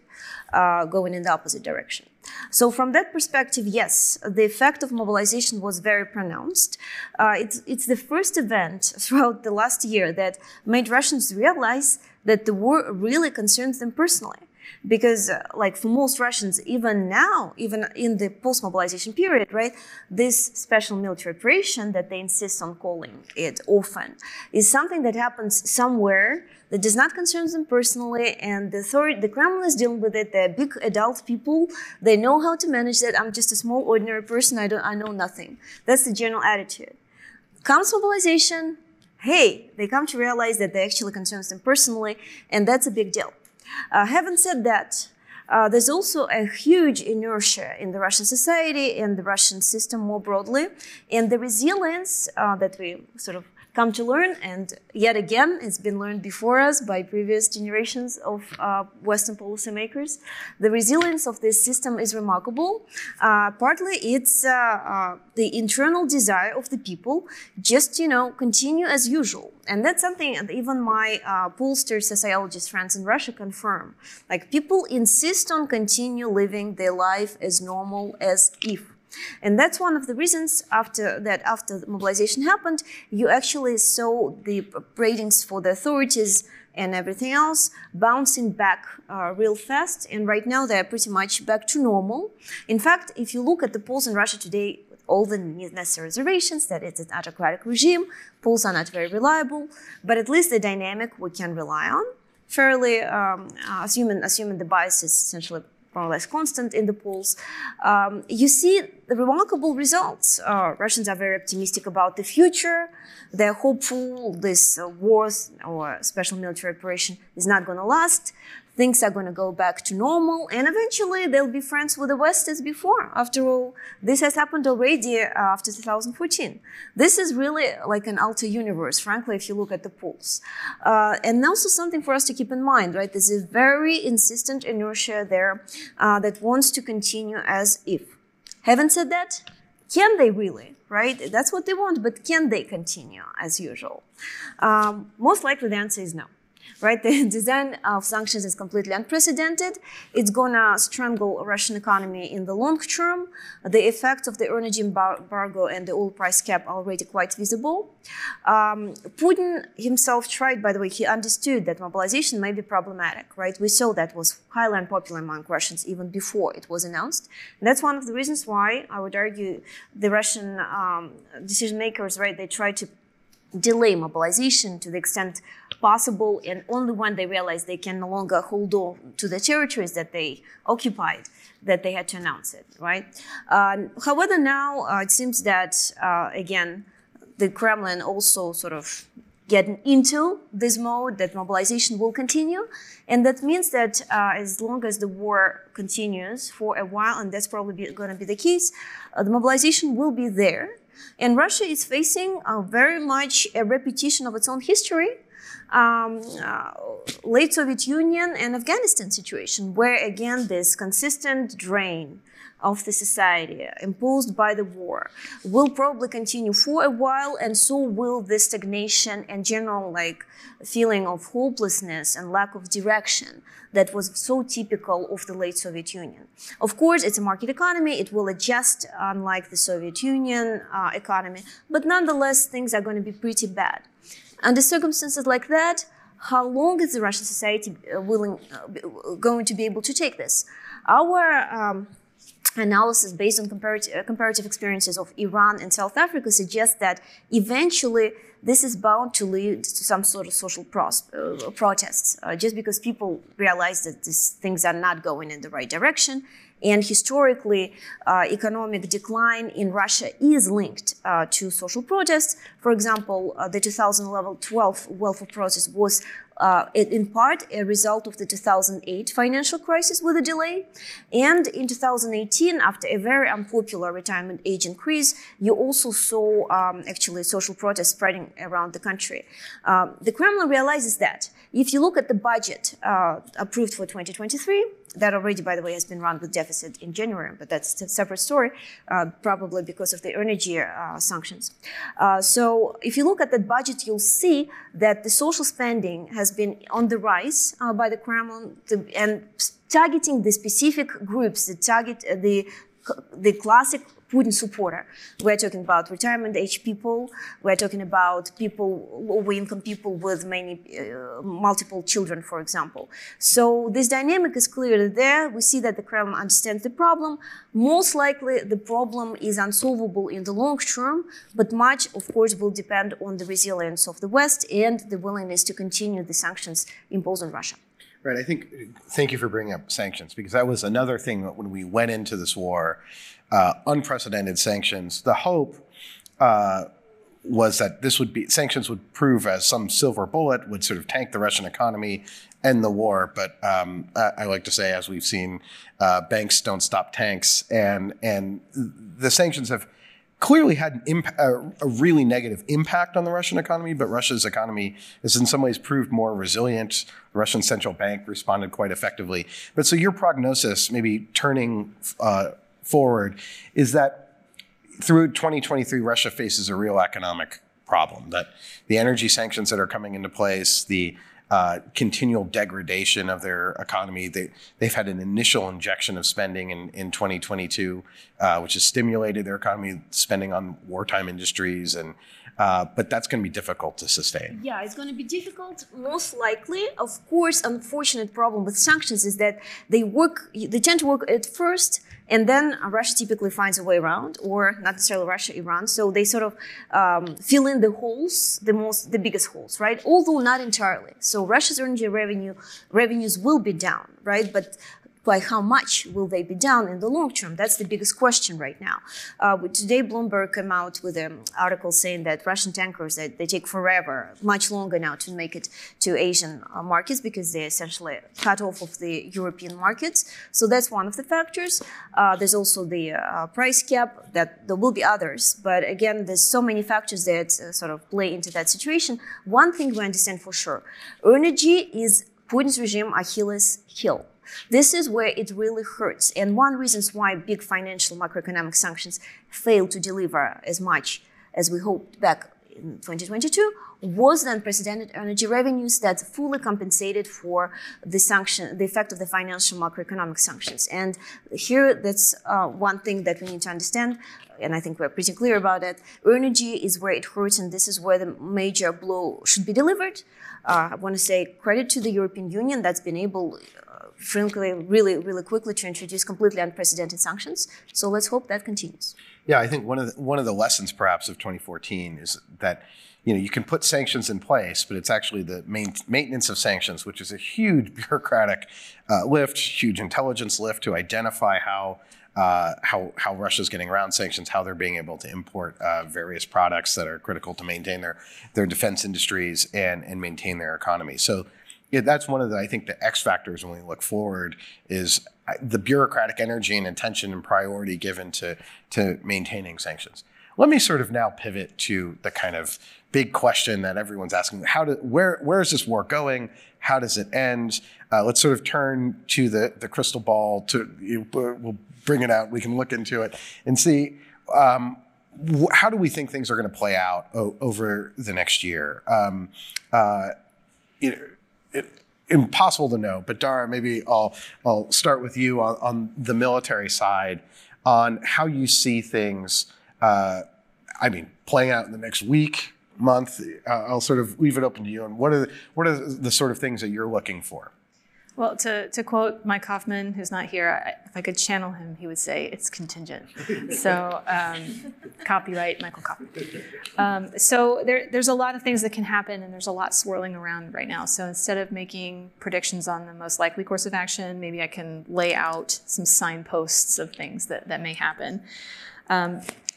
going in the opposite direction. So from that perspective, yes, the effect of mobilization was very pronounced. It's the first event throughout the last year that made Russians realize that the war really concerns them personally. Because for most Russians, even now, even in the post-mobilization period, right, this special military operation that they insist on calling it often is something that happens somewhere that does not concern them personally, and the Kremlin is dealing with it. They're big adult people. They know how to manage that. I'm just a small, ordinary person. I know nothing. That's the general attitude. Comes mobilization, hey, they come to realize that they actually concern them personally, and that's a big deal. Having said that, there's also a huge inertia in the Russian society and the Russian system more broadly, and the resilience that we sort of come to learn, and yet again, it's been learned before us by previous generations of Western policymakers. The resilience of this system is remarkable. Partly it's the internal desire of the people just, continue as usual. And that's something that even my pollster sociologist friends in Russia confirm. People insist on continue living their life as normal as if. And that's one of the reasons after the mobilization happened, you actually saw the ratings for the authorities and everything else bouncing back real fast. And right now they're pretty much back to normal. In fact, if you look at the polls in Russia today, with all the necessary reservations that it's an autocratic regime, polls are not very reliable, but at least the dynamic we can rely on fairly, assuming the bias is essentially more or less constant in the polls. You see the remarkable results. Russians are very optimistic about the future. They're hopeful this wars or special military operation is not going to last. Things are going to go back to normal, and eventually they'll be friends with the West as before. After all, this has happened already after 2014. This is really like an alter universe, frankly, if you look at the polls. And also something for us to keep in mind, right? There's a very insistent inertia there that wants to continue as if. Having said that, can they really, right? That's what they want, but can they continue as usual? Most likely the answer is no. Right, the design of sanctions is completely unprecedented. It's gonna strangle Russian economy in the long term. The effect of the energy embargo and the oil price cap are already quite visible. Putin himself tried, by the way, he understood that mobilization may be problematic, right? We saw that was highly unpopular among Russians even before it was announced. And that's one of the reasons why I would argue the Russian decision makers, right, they tried to delay mobilization to the extent possible, and only when they realized they can no longer hold on to the territories that they occupied, that they had to announce it, right? However, now it seems that, again, the Kremlin also sort of getting into this mode that mobilization will continue. And that means that as long as the war continues for a while, and that's probably going to be the case, the mobilization will be there. And Russia is facing very much a repetition of its own history, late Soviet Union and Afghanistan situation, where again this consistent drain of the society imposed by the war will probably continue for a while, and so will this stagnation and general like feeling of hopelessness and lack of direction that was so typical of the late Soviet Union. Of course, it's a market economy, it will adjust unlike the Soviet Union economy, but nonetheless things are going to be pretty bad. Under circumstances like that, how long is the Russian society going to be able to take this? Our analysis based on comparative experiences of Iran and South Africa suggests that eventually this is bound to lead to some sort of social protests, just because people realize that these things are not going in the right direction. And historically, economic decline in Russia is linked to social protests. For example, the 2012 welfare protest was in part a result of the 2008 financial crisis with a delay. And in 2018, after a very unpopular retirement age increase, you also saw actually social protests spreading around the country. The Kremlin realizes that. If you look at the budget approved for 2023, that already, by the way, has been run with deficit in January, but that's a separate story, probably because of the energy sanctions. So if you look at that budget, you'll see that the social spending has been on the rise by the Kremlin and targeting the specific groups that target the classic Putin supporter. We're talking about retirement age people. We're talking about people, low-income people with many, multiple children, for example. So this dynamic is clearly there. We see that the Kremlin understands the problem. Most likely the problem is unsolvable in the long term, but much, of course, will depend on the resilience of the West and the willingness to continue the sanctions imposed on Russia. Right, I think, thank you for bringing up sanctions, because that was another thing that when we went into this war, unprecedented sanctions, the hope was that this would be, sanctions would prove as some silver bullet, would sort of tank the Russian economy, end the war. But I like to say, as we've seen, banks don't stop tanks, and the sanctions have clearly had an a really negative impact on the Russian economy, but Russia's economy has in some ways proved more resilient. The Russian central bank responded quite effectively. But so your prognosis, maybe turning forward, is that through 2023, Russia faces a real economic problem, that the energy sanctions that are coming into place, the continual degradation of their economy. They've had an initial injection of spending in 2022, which has stimulated their economy, spending on wartime industries, and but that's going to be difficult to sustain. Yeah, it's going to be difficult, most likely. Of course, unfortunate problem with sanctions is that they tend to work at first, and then Russia typically finds a way around, or not necessarily Russia, Iran. So they sort of fill in the holes, the biggest holes, right? Although not entirely. So Russia's energy revenues will be down, right? But by how much will they be down in the long term? That's the biggest question right now. Today, Bloomberg came out with an article saying that Russian tankers, they take forever, much longer now to make it to Asian markets because they're essentially cut off of the European markets. So that's one of the factors. There's also the price cap, that there will be others. But again, there's so many factors that sort of play into that situation. One thing we understand for sure, energy is Putin's regime Achilles' heel. This is where it really hurts. And one reason why big financial macroeconomic sanctions failed to deliver as much as we hoped back in 2022 was the unprecedented energy revenues that fully compensated for the effect of the financial macroeconomic sanctions. And here, that's one thing that we need to understand, and I think we're pretty clear about it. Energy is where it hurts, and this is where the major blow should be delivered. I want to say credit to the European Union that's been able, frankly, really, really quickly to introduce completely unprecedented sanctions. So let's hope that continues. Yeah, I think one of the lessons perhaps of 2014 is that you can put sanctions in place, but it's actually the maintenance of sanctions, which is a huge bureaucratic lift, huge intelligence lift to identify how Russia's getting around sanctions, how they're being able to import various products that are critical to maintain their defense industries and maintain their economy. So yeah, that's one of the, I think, the X factors when we look forward is the bureaucratic energy and attention and priority given to maintaining sanctions. Let me sort of now pivot to the kind of big question that everyone's asking. Where is this war going? How does it end? Let's sort of turn to the crystal ball. We'll bring it out. We can look into it and see how do we think things are going to play out over the next year? Impossible to know, but Dara, maybe I'll start with you on the military side, on how you see things, playing out in the next week, month. I'll sort of leave it open to you. And what are the sort of things that you're looking for? Well, to quote Mike Kaufman, who's not here, if I could channel him, he would say it's contingent. So copyright Michael Kaufman. So there's a lot of things that can happen, and there's a lot swirling around right now. So instead of making predictions on the most likely course of action, maybe I can lay out some signposts of things that may happen.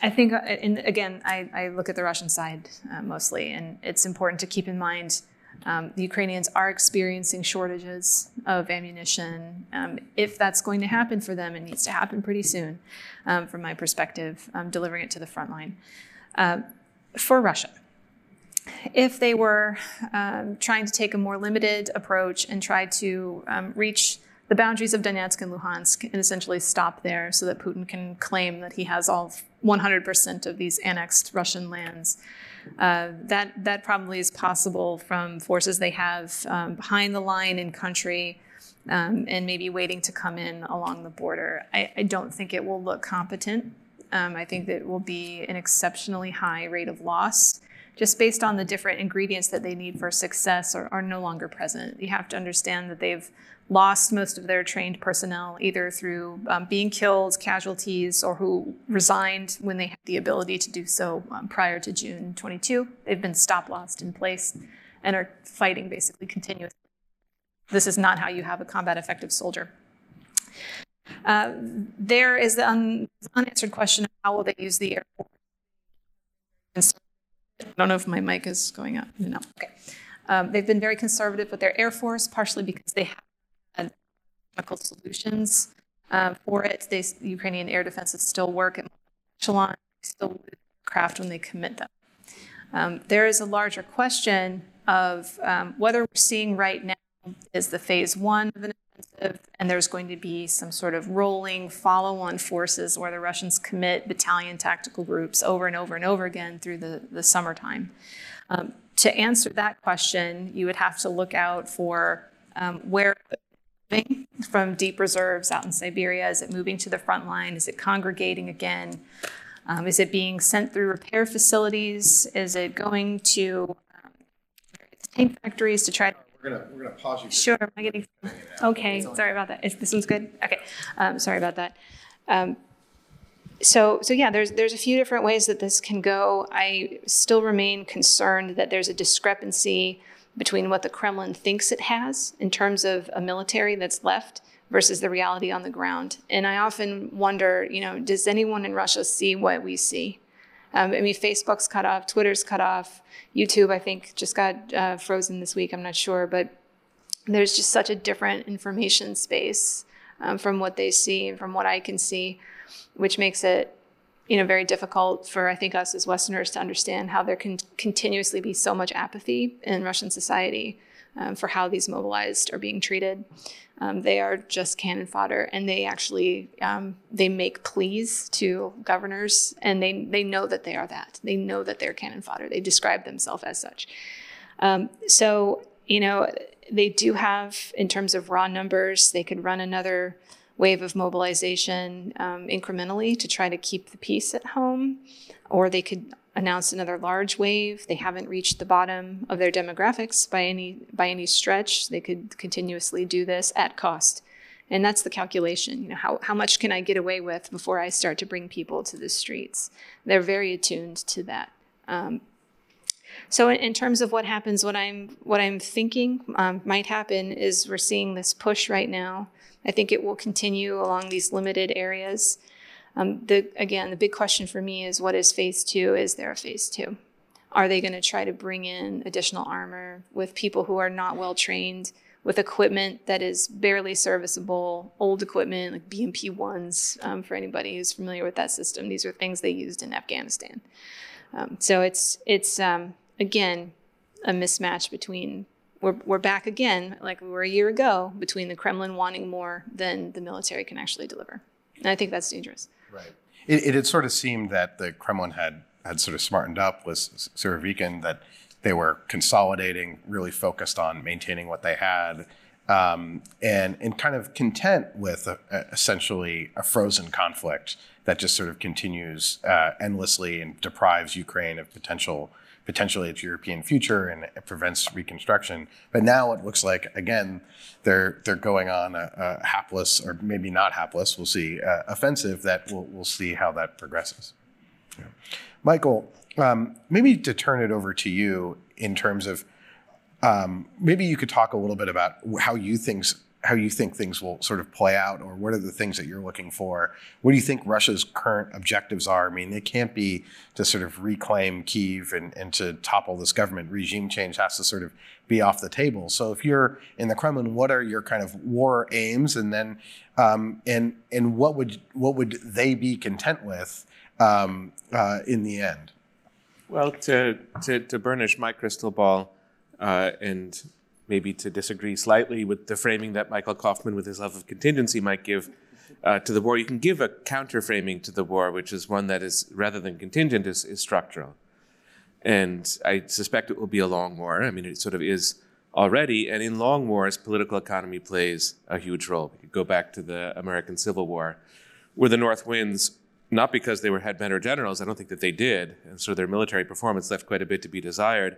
I think, and again, I look at the Russian side mostly, and it's important to keep in mind the Ukrainians are experiencing shortages of ammunition. If that's going to happen for them, it needs to happen pretty soon, from my perspective, delivering it to the front line. For Russia, if they were trying to take a more limited approach and try to reach the boundaries of Donetsk and Luhansk and essentially stop there so that Putin can claim that he has all 100% of these annexed Russian lands, that probably is possible from forces they have behind the line in country and maybe waiting to come in along the border. I don't think it will look competent. I think that it will be an exceptionally high rate of loss just based on the different ingredients that they need for success are no longer present. You have to understand that they've lost most of their trained personnel, either through being killed, casualties, or who resigned when they had the ability to do so prior to June 22. They've been stop-lossed in place and are fighting basically continuously. This is not how you have a combat-effective soldier. There is the unanswered question of how will they use the airport. I don't know if my mic is going up. No, okay. They've been very conservative with their air force, partially because they have chemical solutions for it. The Ukrainian air defenses still work at echelon. They still lose craft when they commit them. There is a larger question of whether we're seeing right now is the phase one of an offensive, and there's going to be some sort of rolling follow-on forces where the Russians commit battalion tactical groups over and over and over again through the summertime. to answer that question, you would have to look out for where moving from deep reserves out in Siberia. Is it moving to the front line? Is it congregating again? Is it being sent through repair facilities? Is it going to tank factories to try to... We're gonna pause you. Sure. Am I getting... Okay. Sorry about that. Is this one's good? Okay. Sorry about that. So yeah, there's a few different ways that this can go. I still remain concerned that there's a discrepancy between what the Kremlin thinks it has in terms of a military that's left versus the reality on the ground. And I often wonder, you know, does anyone in Russia see what we see? I mean, Facebook's cut off, Twitter's cut off, YouTube, I think, just got frozen this week. I'm not sure, but there's just such a different information space from what they see and from what I can see, which makes it, you know, very difficult for, I think, us as Westerners to understand how there can continuously be so much apathy in Russian society for how these mobilized are being treated. They are just cannon fodder, and they actually, they make pleas to governors, and they know that they are that. They know that they're cannon fodder. They describe themselves as such. So, you know, they do have, in terms of raw numbers, they could run another wave of mobilization incrementally to try to keep the peace at home, or they could announce another large wave. They haven't reached the bottom of their demographics by any stretch. They could continuously do this at cost. And that's the calculation. You know, how much can I get away with before I start to bring people to the streets? They're very attuned to that. So in terms of what happens, what I'm thinking might happen is we're seeing this push right now. I think it will continue along these limited areas. Again, the big question for me is, what is phase two? Is there a phase two? Are they going to try to bring in additional armor with people who are not well trained, with equipment that is barely serviceable, old equipment like BMP-1s, for anybody who's familiar with that system? These are things they used in Afghanistan. So it's again, a mismatch between... We're back again, like we were a year ago, between the Kremlin wanting more than the military can actually deliver. And I think that's dangerous. Right. It had sort of seemed that the Kremlin had sort of smartened up with Serevikin, that they were consolidating, really focused on maintaining what they had, and kind of content with essentially a frozen conflict that just sort of continues endlessly and deprives Ukraine of potentially its European future, and it prevents reconstruction. But now it looks like, again, they're going on a hapless, or maybe not hapless, we'll see, offensive that we'll see how that progresses. Yeah. Michael, maybe to turn it over to you in terms of, maybe you could talk a little bit about how you think things will sort of play out, or what are the things that you're looking for? What do you think Russia's current objectives are? I mean, they can't be to sort of reclaim Kyiv and to topple this government. Regime change has to sort of be off the table. So if you're in the Kremlin, what are your kind of war aims? And then, and what would they be content with in the end? Well, to burnish my crystal ball and maybe to disagree slightly with the framing that Michael Kaufman, with his love of contingency, might give to the war, you can give a counter-framing to the war, which is one that is, rather than contingent, is structural. And I suspect it will be a long war. I mean, it sort of is already. And in long wars, political economy plays a huge role. We could go back to the American Civil War, where the North wins, not because they had better generals. I don't think that they did. And so their military performance left quite a bit to be desired.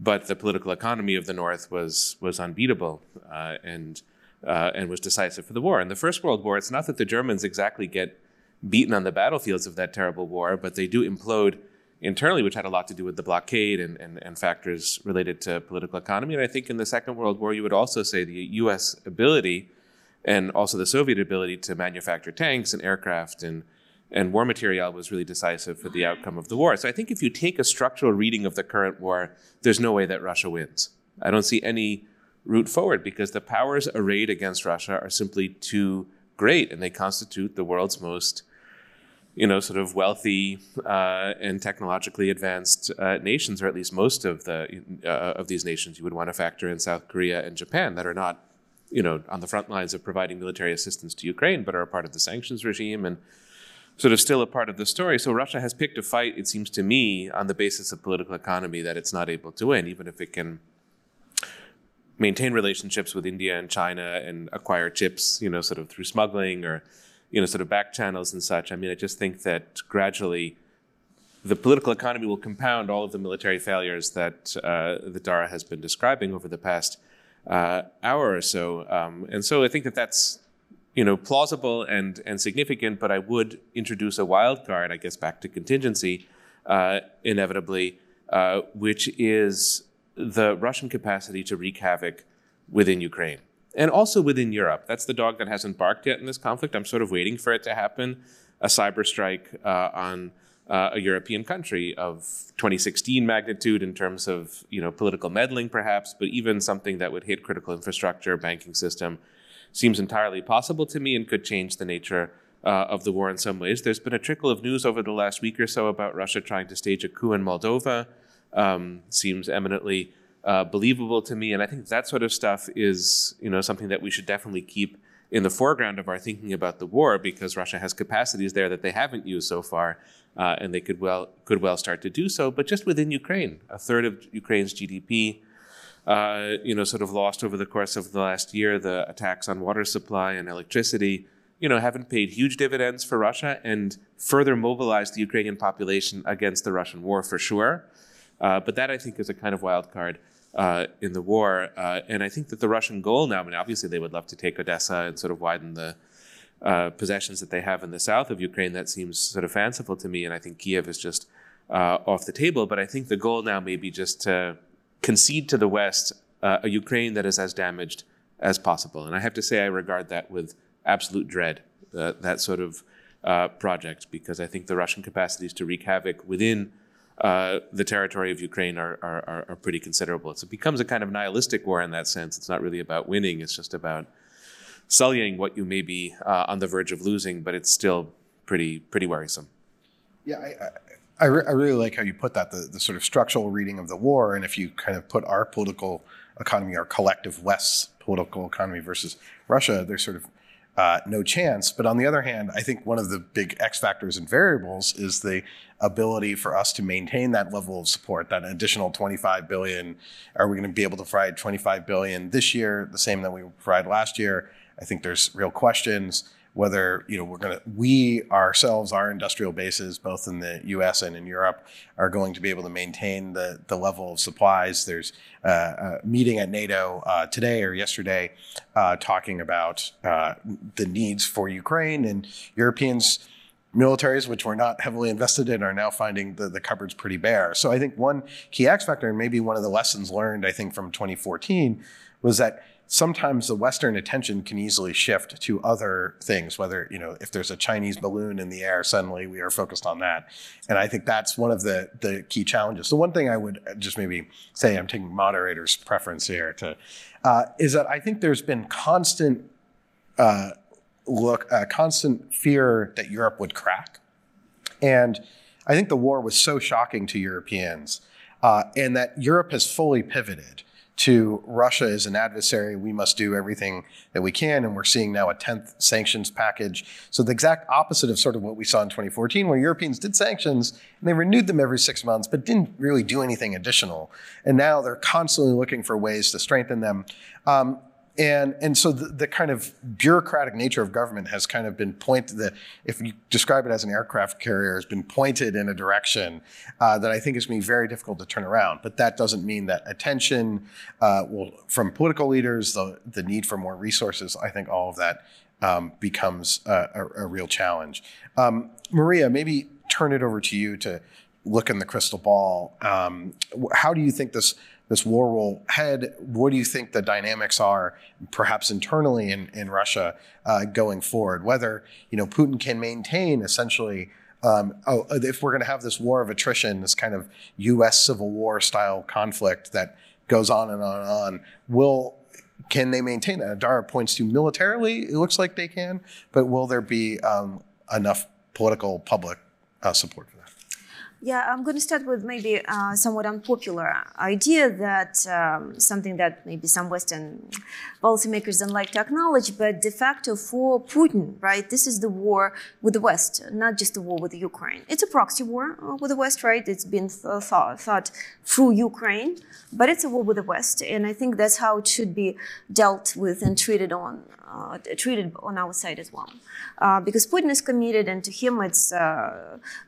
But the political economy of the North was unbeatable and was decisive for the war. In the First World War, it's not that the Germans exactly get beaten on the battlefields of that terrible war, but they do implode internally, which had a lot to do with the blockade and factors related to political economy. And I think in the Second World War, you would also say the U.S. ability and also the Soviet ability to manufacture tanks and aircraft and war material was really decisive for the outcome of the war. So I think if you take a structural reading of the current war, there's no way that Russia wins. I don't see any route forward, because the powers arrayed against Russia are simply too great, and they constitute the world's most, you know, sort of wealthy and technologically advanced nations, or at least most of the of these nations. You would want to factor in South Korea and Japan, that are not, you know, on the front lines of providing military assistance to Ukraine, but are a part of the sanctions regime and sort of still a part of the story. So Russia has picked a fight, it seems to me, on the basis of political economy that it's not able to win, even if it can maintain relationships with India and China and acquire chips, you know, sort of through smuggling or, you know, sort of back channels and such. I mean, I just think that gradually the political economy will compound all of the military failures that Dara has been describing over the past hour or so. And so I think that that's, you know, plausible and significant, but I would introduce a wild card, I guess, back to contingency, inevitably, which is the Russian capacity to wreak havoc within Ukraine and also within Europe. That's the dog that hasn't barked yet in this conflict. I'm sort of waiting for it to happen, a cyber strike on a European country of 2016 magnitude in terms of, you know, political meddling perhaps, but even something that would hit critical infrastructure, banking system, seems entirely possible to me and could change the nature of the war in some ways. There's been a trickle of news over the last week or so about Russia trying to stage a coup in Moldova. Seems eminently believable to me. And I think that sort of stuff is, you know, something that we should definitely keep in the foreground of our thinking about the war, because Russia has capacities there that they haven't used so far, and they could well start to do so. But just within Ukraine, a third of Ukraine's GDP, you know, sort of lost over the course of the last year. The attacks on water supply and electricity, you know, haven't paid huge dividends for Russia and further mobilized the Ukrainian population against the Russian war for sure. But that, I think, is a kind of wild card in the war. And I think that the Russian goal now, I mean, obviously they would love to take Odessa and sort of widen the possessions that they have in the south of Ukraine. That seems sort of fanciful to me. And I think Kiev is just off the table. But I think the goal now may be just to concede to the West a Ukraine that is as damaged as possible. And I have to say I regard that with absolute dread, that sort of project, because I think the Russian capacities to wreak havoc within the territory of Ukraine are pretty considerable. So it becomes a kind of nihilistic war in that sense. It's not really about winning. It's just about sullying what you may be on the verge of losing, but it's still pretty worrisome. Yeah, I really like how you put that, the sort of structural reading of the war. And if you kind of put our political economy, our collective West's political economy versus Russia, there's sort of no chance. But on the other hand, I think one of the big X factors and variables is the ability for us to maintain that level of support, that additional 25 billion. Are we going to be able to provide 25 billion this year, the same that we provided last year? I think there's real questions whether, you know, our industrial bases, both in the US and in Europe, are going to be able to maintain the level of supplies. There's a meeting at NATO today or yesterday talking about the needs for Ukraine, and Europeans' militaries, which were not heavily invested in, are now finding the cupboards pretty bare. So I think one key X factor, and maybe one of the lessons learned, I think, from 2014 was that sometimes the Western attention can easily shift to other things, whether, you know, if there's a Chinese balloon in the air, suddenly we are focused on that. And I think that's one of the key challenges. The one thing I would just maybe say, I'm taking moderator's preference here, is that I think there's been constant constant fear that Europe would crack. And I think the war was so shocking to Europeans, and that Europe has fully pivoted to Russia as an adversary. We must do everything that we can. And we're seeing now a 10th sanctions package. So the exact opposite of sort of what we saw in 2014, where Europeans did sanctions and they renewed them every 6 months, but didn't really do anything additional. And now they're constantly looking for ways to strengthen them. And so the kind of bureaucratic nature of government has kind of been pointed, that if you describe it as an aircraft carrier, has been pointed in a direction that I think is going to be very difficult to turn around. But that doesn't mean that attention from political leaders, the need for more resources, I think all of that becomes a real challenge. Maria, maybe turn it over to you to look in the crystal ball. How do you think this war will head? What do you think the dynamics are, perhaps internally in Russia, going forward? Whether, you know, Putin can maintain essentially, if we're going to have this war of attrition, this kind of U.S. Civil War style conflict that goes on and on and on, can they maintain that? Dara points to militarily, it looks like they can, but will there be enough political public support for that? Yeah, I'm going to start with maybe a somewhat unpopular idea that something that maybe some Western policymakers don't like to acknowledge, but de facto for Putin, right, this is the war with the West, not just the war with Ukraine. It's a proxy war with the West, right? It's been thought through Ukraine, but it's a war with the West. And I think that's how it should be dealt with and treated on our side as well. Because Putin is committed, and to him it's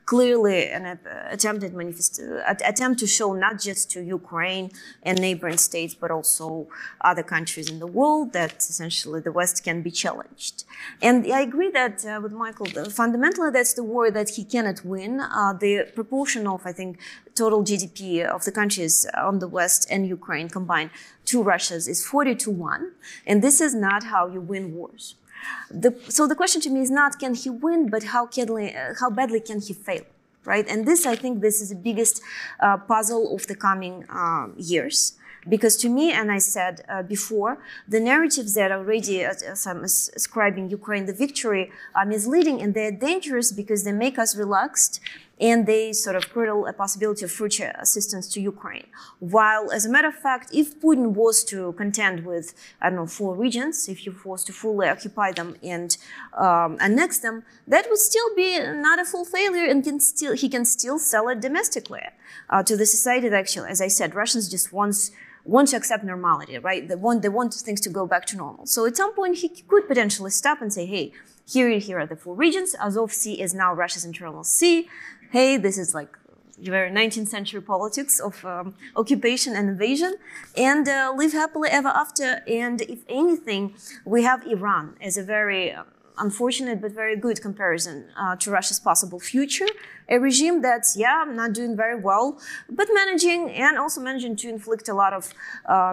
clearly an attempt to show not just to Ukraine and neighboring states, but also other countries in the world that essentially the West can be challenged. And I agree that with Michael, fundamentally that's the war that he cannot win. The proportion of, I think, total GDP of the countries on the West and Ukraine combined to Russia's is 40-1. And this is not how you win wars. So the question to me is not can he win, but how badly can he fail? Right? And this, I think, this is the biggest puzzle of the coming years. Because to me, and I said before, the narratives that already some ascribing Ukraine the victory are misleading, and they're dangerous because they make us relaxed and they sort of curdle a possibility of future assistance to Ukraine. While, as a matter of fact, if Putin was to contend with, I don't know, 4 regions, if he was to fully occupy them and annex them, that would still be not a full failure, and he can still sell it domestically to the society that actually, as I said, Russians just want to accept normality, right? They want things to go back to normal. So at some point, he could potentially stop and say, hey, here are the 4 regions. Azov Sea is now Russia's internal sea. Hey, this is like very 19th century politics of occupation and invasion, and live happily ever after. And if anything, we have Iran as a very unfortunate but very good comparison to Russia's possible future. A regime that's, yeah, not doing very well, but managing, and also managing to inflict a lot of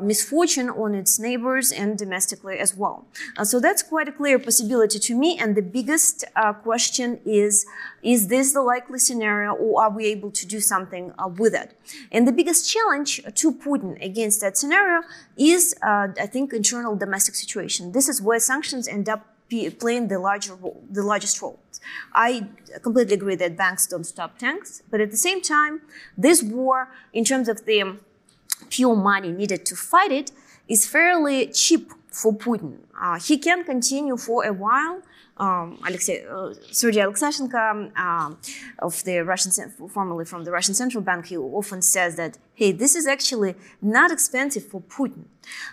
misfortune on its neighbors and domestically as well. So that's quite a clear possibility to me. And the biggest question is this the likely scenario, or are we able to do something with it? And the biggest challenge to Putin against that scenario is, I think, internal domestic situation. This is where sanctions end up playing the largest role. I completely agree that banks don't stop tanks, but at the same time, this war, in terms of the pure money needed to fight it, is fairly cheap for Putin. He can continue for a while. Sergei Alexashenko formerly from the Russian Central Bank, he often says that, hey, this is actually not expensive for Putin.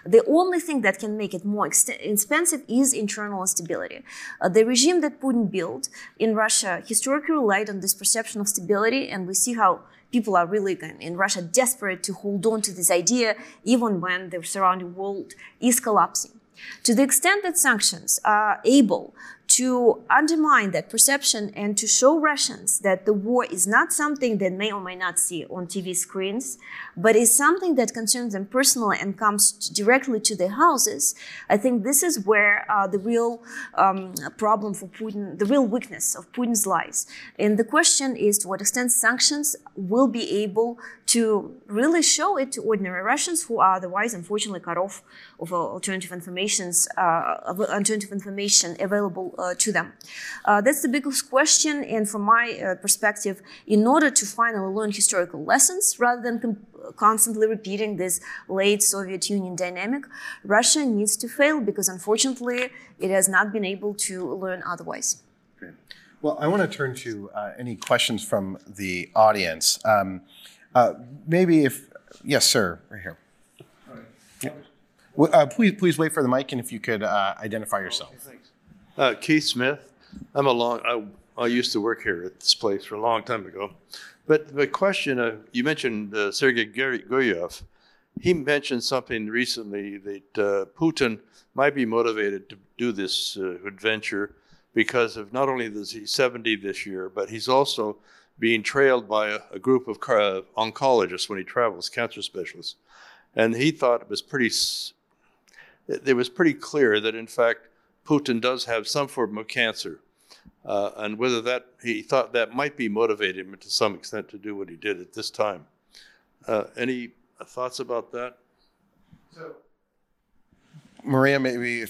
The only thing that can make it more expensive is internal instability. The regime that Putin built in Russia historically relied on this perception of stability, and we see how people are really, in Russia, desperate to hold on to this idea, even when the surrounding world is collapsing. To the extent that sanctions are able to undermine that perception and to show Russians that the war is not something they may or may not see on TV screens, but is something that concerns them personally and comes directly to their houses, I think this is where the real problem for Putin, the real weakness of Putin's lies. And the question is to what extent sanctions will be able to really show it to ordinary Russians who are otherwise, unfortunately, cut off of alternative information available to them. That's the biggest question, and from my perspective, in order to finally learn historical lessons rather than constantly repeating this late Soviet Union dynamic, Russia needs to fail, because unfortunately it has not been able to learn otherwise. Great. Well, I want to turn to any questions from the audience. Yes, sir, right here. All right. Yeah. Well, please wait for the mic, and if you could identify yourself. Okay, thanks. Keith Smith. I used to work here at this place for a long time ago. But the question, you mentioned Sergei Goyev. He mentioned something recently that Putin might be motivated to do this adventure because of not only the Z-70 this year, but he's also being trailed by a group of oncologists when he travels, cancer specialists. And he thought it was pretty clear that, in fact, Putin does have some form of cancer, and whether that, he thought that might be motivating him to some extent to do what he did at this time. Any thoughts about that? So, Maria, maybe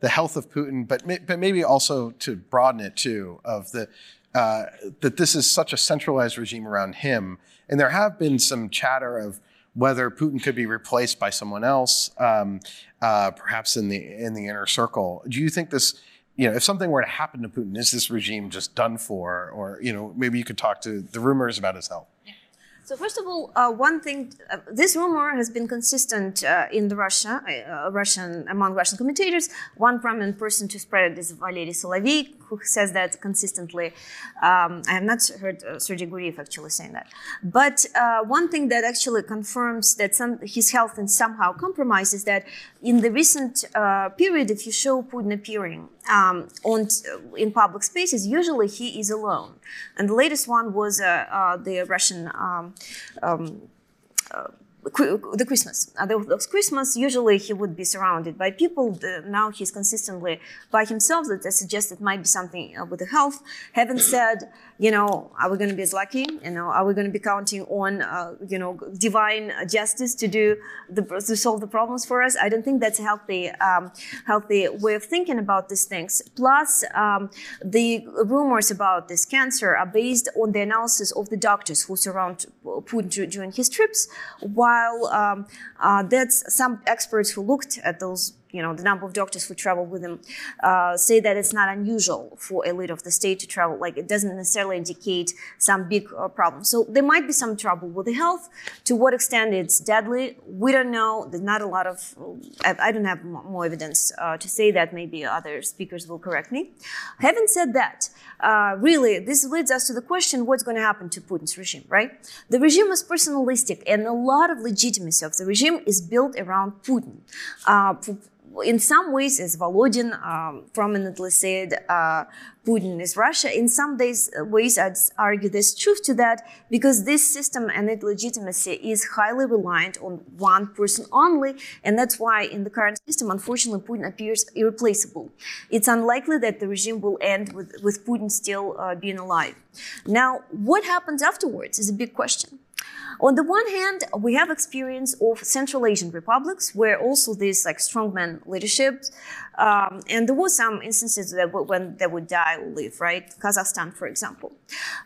the health of Putin, but maybe also to broaden it too, of the that this is such a centralized regime around him, and there have been some chatter of whether Putin could be replaced by someone else, perhaps in the inner circle. Do you think this? You know, if something were to happen to Putin, is this regime just done for? Or, you know, maybe you could talk to the rumors about his health. So first of all, one thing, this rumor has been consistent in the among Russian commentators. One prominent person to spread it is Valery Solovyik, who says that consistently. I have not heard Sergei Guriev actually saying that. But one thing that actually confirms that his health is somehow compromised is that in the recent period, if you show Putin appearing in public spaces, usually he is alone. And the latest one was the Russian... the Christmas. The Christmas, usually he would be surrounded by people. Now he's consistently by himself. That I suggest it might be something with the health. Having said, you know, are we going to be as lucky? You know, are we going to be counting on, you know, divine justice to solve the problems for us? I don't think that's a healthy way of thinking about these things. Plus, the rumors about this cancer are based on the analysis of the doctors who surround Putin during his trips. While that's some experts who looked at those, you know, the number of doctors who travel with him say that it's not unusual for a leader of the state to travel. Like, it doesn't necessarily indicate some big problem. So there might be some trouble with the health. To what extent it's deadly, we don't know. There's not a lot of, I don't have more evidence to say that. Maybe other speakers will correct me. Having said that, really, this leads us to the question, what's going to happen to Putin's regime, right? The regime is personalistic, and a lot of legitimacy of the regime is built around Putin. In some ways, as Volodin prominently said, Putin is Russia. In some ways, I'd argue there's truth to that, because this system and its legitimacy is highly reliant on one person only. And that's why in the current system, unfortunately, Putin appears irreplaceable. It's unlikely that the regime will end with Putin still being alive. Now, what happens afterwards is a big question. On the one hand, we have experience of Central Asian republics, where also this like strongman leadership, and there were some instances that when they would die or leave, right? Kazakhstan, for example.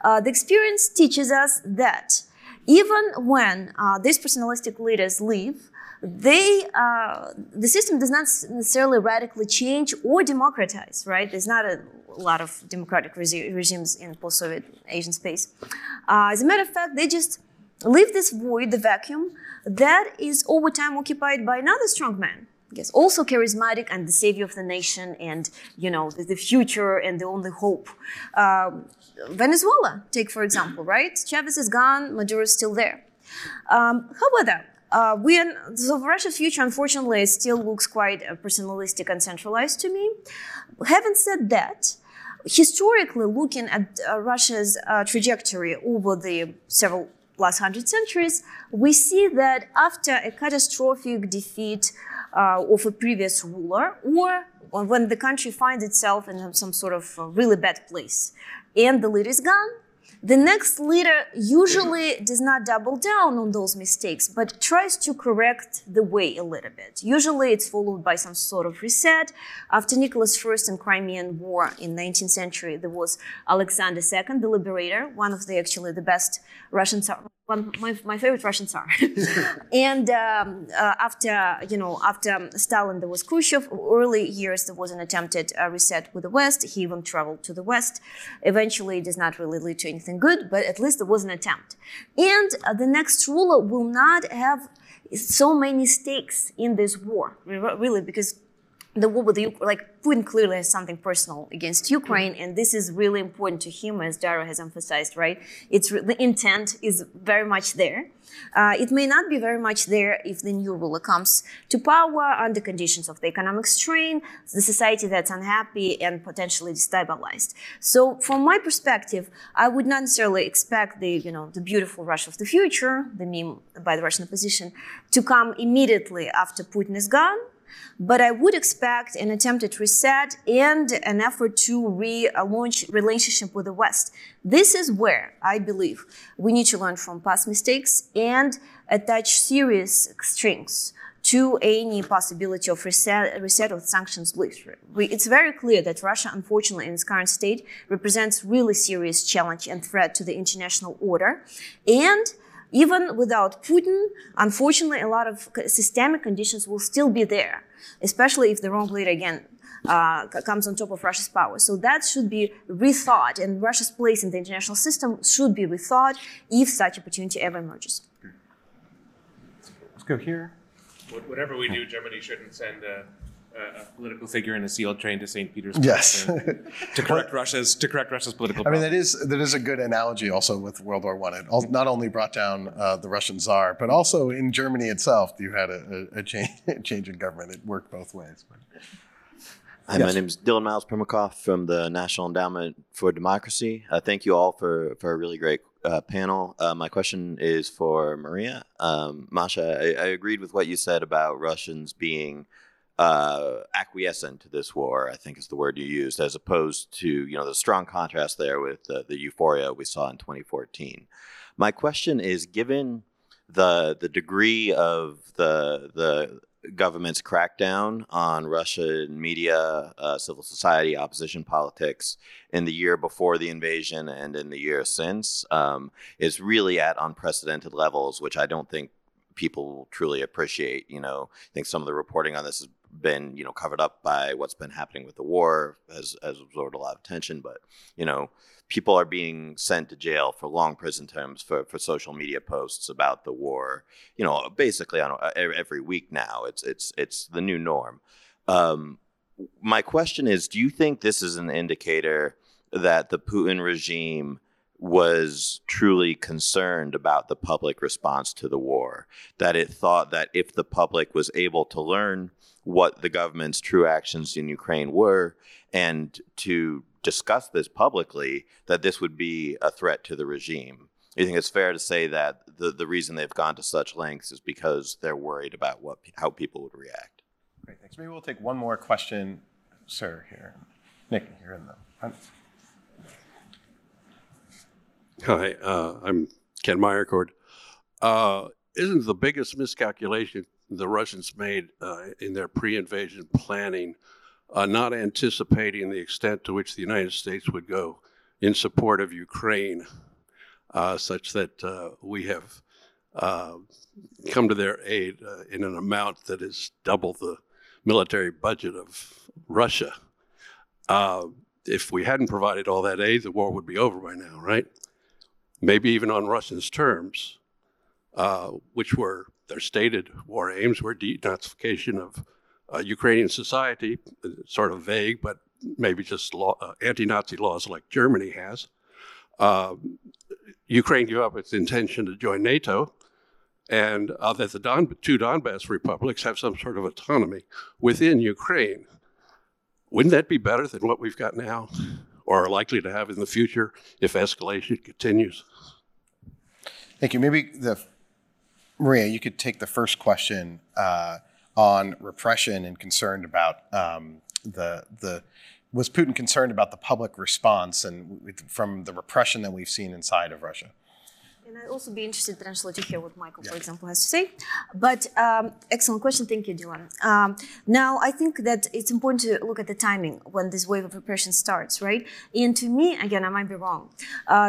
The experience teaches us that even when these personalistic leaders leave, the system does not necessarily radically change or democratize, right? There's not a lot of democratic regimes in post-Soviet Asian space. As a matter of fact, they just leave this void, the vacuum, that is over time occupied by another strong man. Yes, also charismatic and the savior of the nation and, you know, the future and the only hope. Venezuela, take for example, right? Chavez is gone, Maduro is still there. However, so Russia's future, unfortunately, still looks quite personalistic and centralized to me. Having said that, historically, looking at Russia's trajectory over the several last 100 centuries, we see that after a catastrophic defeat of a previous ruler, or when the country finds itself in some sort of really bad place and the leader is gone, the next leader usually does not double down on those mistakes, but tries to correct the way a little bit. Usually it's followed by some sort of reset. After Nicholas I and Crimean War in 19th century, there was Alexander II, the liberator, one of the actually the best Russian tsar, my favorite Russian tsar. And after Stalin, there was Khrushchev. Early years, there was an attempted reset with the West. He even traveled to the West. Eventually, it does not really lead to anything good, but at least there was an attempt. And the next ruler will not have so many stakes in this war, really, because the war with the, like, Putin clearly has something personal against Ukraine, and this is really important to him, as Dara has emphasized, right? It's the intent is very much there. It may not be very much there if the new ruler comes to power under conditions of the economic strain, the society that's unhappy and potentially destabilized. So from my perspective, I would not necessarily expect the, you know, the beautiful Russia of the future, the meme by the Russian opposition, to come immediately after Putin is gone. But I would expect an attempted reset and an effort to relaunch relationship with the West. This is where I believe we need to learn from past mistakes and attach serious strings to any possibility of reset of sanctions list. It's very clear that Russia, unfortunately, in its current state, represents really serious challenge and threat to the international order. And even without Putin, unfortunately, a lot of systemic conditions will still be there, especially if the wrong leader again comes on top of Russia's power. So that should be rethought, and Russia's place in the international system should be rethought if such opportunity ever emerges. Let's go here. Whatever we do, Germany shouldn't send a political figure in a SEAL train to St. Petersburg. Yes. to correct Russia's political problem. I mean, that is a good analogy also with World War I. It not only brought down the Russian Tsar, but also in Germany itself, you had a change in government. It worked both ways. But. Hi, yes. My name is Dylan Miles Primakoff from the National Endowment for Democracy. Thank you all for a really great panel. My question is for Maria. Masha, I agreed with what you said about Russians being acquiescent to this war, I think is the word you used, as opposed to, you know, the strong contrast there with the euphoria we saw in 2014. My question is, given the degree of the government's crackdown on Russian media, civil society, opposition politics in the year before the invasion and in the year since, is really at unprecedented levels, which I don't think people truly appreciate. You know, I think some of the reporting on this has been, you know, covered up by what's been happening with the war, has absorbed a lot of attention, but, you know, people are being sent to jail for long prison terms for social media posts about the war, you know, basically on every week now. It's the new norm. My question is, do you think this is an indicator that the Putin regime was truly concerned about the public response to the war, that it thought that if the public was able to learn what the government's true actions in Ukraine were and to discuss this publicly, that this would be a threat to the regime? You think it's fair to say that the reason they've gone to such lengths is because they're worried about how people would react? Great, thanks. Maybe we'll take one more question, sir, here. Nick, you're in the front. Hi, I'm Ken Meyercord. Isn't the biggest miscalculation the Russians made in their pre-invasion planning not anticipating the extent to which the United States would go in support of Ukraine, such that we have come to their aid in an amount that is double the military budget of Russia? If we hadn't provided all that aid, the war would be over by now, right? Maybe even on Russians' terms, which were their stated war aims were denazification of Ukrainian society, sort of vague, but maybe just anti-Nazi laws like Germany has. Ukraine gave up its intention to join NATO, and that the two Donbas republics have some sort of autonomy within Ukraine. Wouldn't that be better than what we've got now, or are likely to have in the future if escalation continues? Thank you. Maybe Maria, you could take the first question on repression and concerned about was Putin concerned about the public response and from the repression that we've seen inside of Russia? And I'd also be interested potentially to hear what Michael, for example, has to say. But excellent question. Thank you, Dylan. Now, I think that it's important to look at the timing when this wave of repression starts, right? And to me, again, I might be wrong.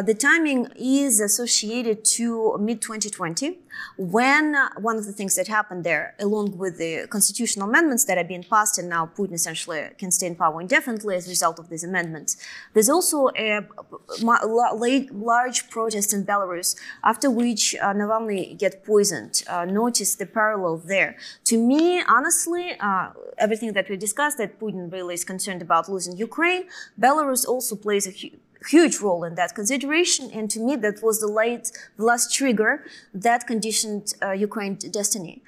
The timing is associated to mid-2020, when one of the things that happened there, along with the constitutional amendments that are being passed, and now Putin essentially can stay in power indefinitely as a result of these amendments. There's also a large protest in Belarus, after which Navalny get poisoned. Notice the parallel there. To me, honestly, everything that we discussed, that Putin really is concerned about losing Ukraine, Belarus also plays a huge role in that consideration, and to me that was the last trigger that conditioned Ukraine's destiny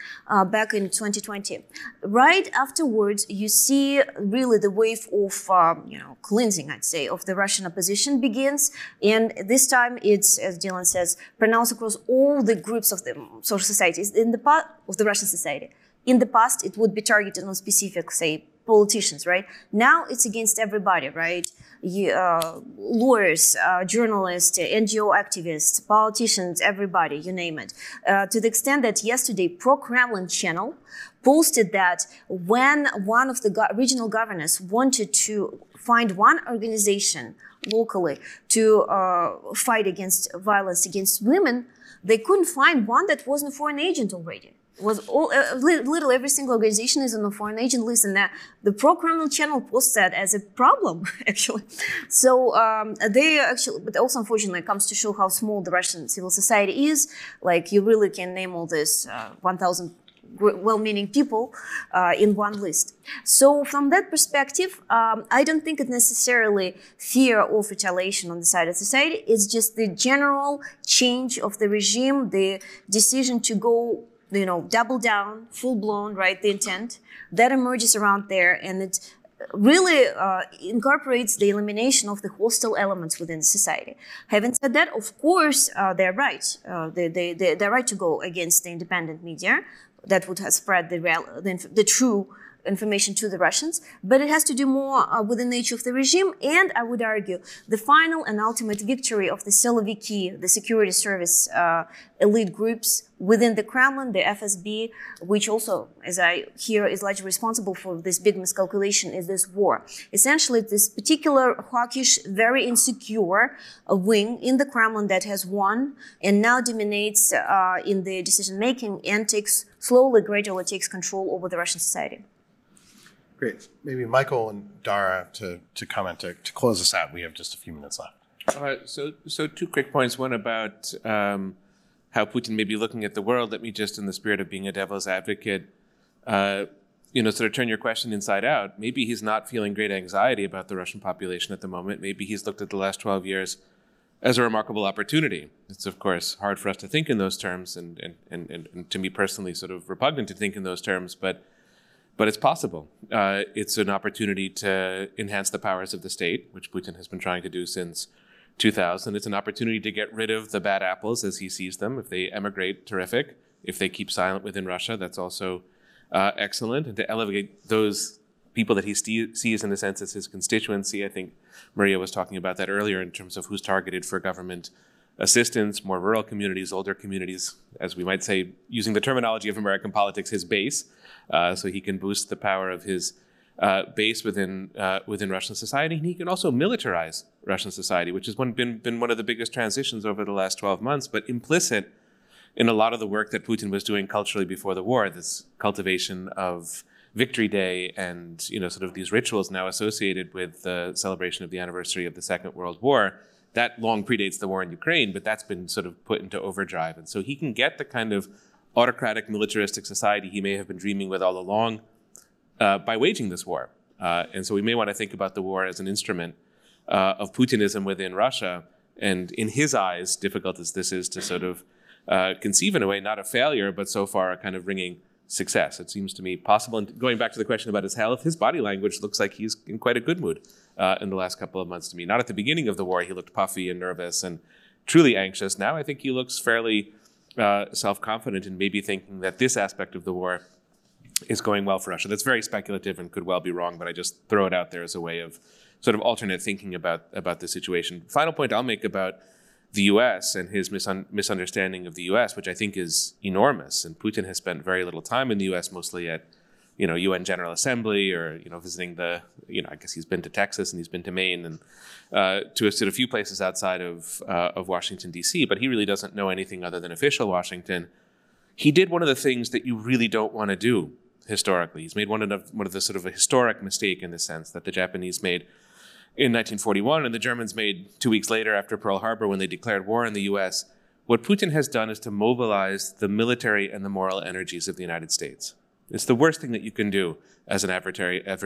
back in 2020. Right afterwards, you see really the wave of cleansing, I'd say, of the Russian opposition begins, and this time it's, as Dylan says, pronounced across all the groups of the social societies in the part of the Russian society. In the past, it would be targeted on specific, say, politicians, right? Now it's against everybody, right? Lawyers, journalists, NGO activists, politicians, everybody, you name it. To the extent that yesterday pro-Kremlin channel posted that when one of the regional governors wanted to find one organization locally to fight against violence against women, they couldn't find one that wasn't a foreign agent already. Was all, literally every single organization is on the foreign agent list, and the pro-Kremlin channel posts that as a problem, actually. So they actually, but also unfortunately, it comes to show how small the Russian civil society is. Like, you really can name all this 1,000 well-meaning people in one list. So from that perspective, I don't think it's necessarily fear of retaliation on the side of society. It's just the general change of the regime, the decision to go, you know, double down, full blown, right? The intent that emerges around there, and it really incorporates the elimination of the hostile elements within society. Having said that, of course, they're right. They're right to go against the independent media that would have spread the true information to the Russians, but it has to do more with the nature of the regime, and I would argue the final and ultimate victory of the Siloviki, the security service elite groups within the Kremlin, the FSB, which also, as I hear, is largely responsible for this big miscalculation in this war. Essentially, this particular hawkish, very insecure wing in the Kremlin that has won and now dominates in the decision-making and takes slowly, gradually takes control over the Russian society. Great. Maybe Michael and Dara to comment to close us out. We have just a few minutes left. All right. So two quick points. One about how Putin may be looking at the world. Let me just, in the spirit of being a devil's advocate, sort of turn your question inside out. Maybe he's not feeling great anxiety about the Russian population at the moment. Maybe he's looked at the last 12 years as a remarkable opportunity. It's, of course, hard for us to think in those terms, and to me personally sort of repugnant to think in those terms, but it's possible. It's an opportunity to enhance the powers of the state, which Putin has been trying to do since 2000. It's an opportunity to get rid of the bad apples as he sees them. If they emigrate, terrific. If they keep silent within Russia, that's also excellent. And to elevate those people that he sees, in a sense, as his constituency. I think Maria was talking about that earlier in terms of who's targeted for government assistance, more rural communities, older communities, as we might say, using the terminology of American politics, his base. So he can boost the power of his base within Russian society, and he can also militarize Russian society, which has been one of the biggest transitions over the last 12 months. But implicit in a lot of the work that Putin was doing culturally before the war, this cultivation of Victory Day and sort of these rituals now associated with the celebration of the anniversary of the Second World War, that long predates the war in Ukraine, but that's been sort of put into overdrive, and so he can get the kind of autocratic, militaristic society he may have been dreaming with all along by waging this war. And so we may want to think about the war as an instrument of Putinism within Russia. And in his eyes, difficult as this is to sort of conceive in a way, not a failure, but so far a kind of ringing success. It seems to me possible. And going back to the question about his health, his body language looks like he's in quite a good mood in the last couple of months to me. Not at the beginning of the war, he looked puffy and nervous and truly anxious. Now I think he looks fairly self-confident and maybe thinking that this aspect of the war is going well for Russia. That's very speculative and could well be wrong, but I just throw it out there as a way of sort of alternate thinking about the situation. Final point I'll make about the U.S. and his misunderstanding of the U.S., which I think is enormous. And Putin has spent very little time in the U.S., mostly at UN General Assembly or visiting the I guess he's been to Texas and he's been to Maine and to a few places outside of Washington D.C. But he really doesn't know anything other than official Washington. He did one of the things that you really don't want to do historically. He's made one of the sort of a historic mistake in the sense that the Japanese made in 1941 and the Germans made 2 weeks later after Pearl Harbor when they declared war on the U.S. What Putin has done is to mobilize the military and the moral energies of the United States. It's the worst thing that you can do as an adversary of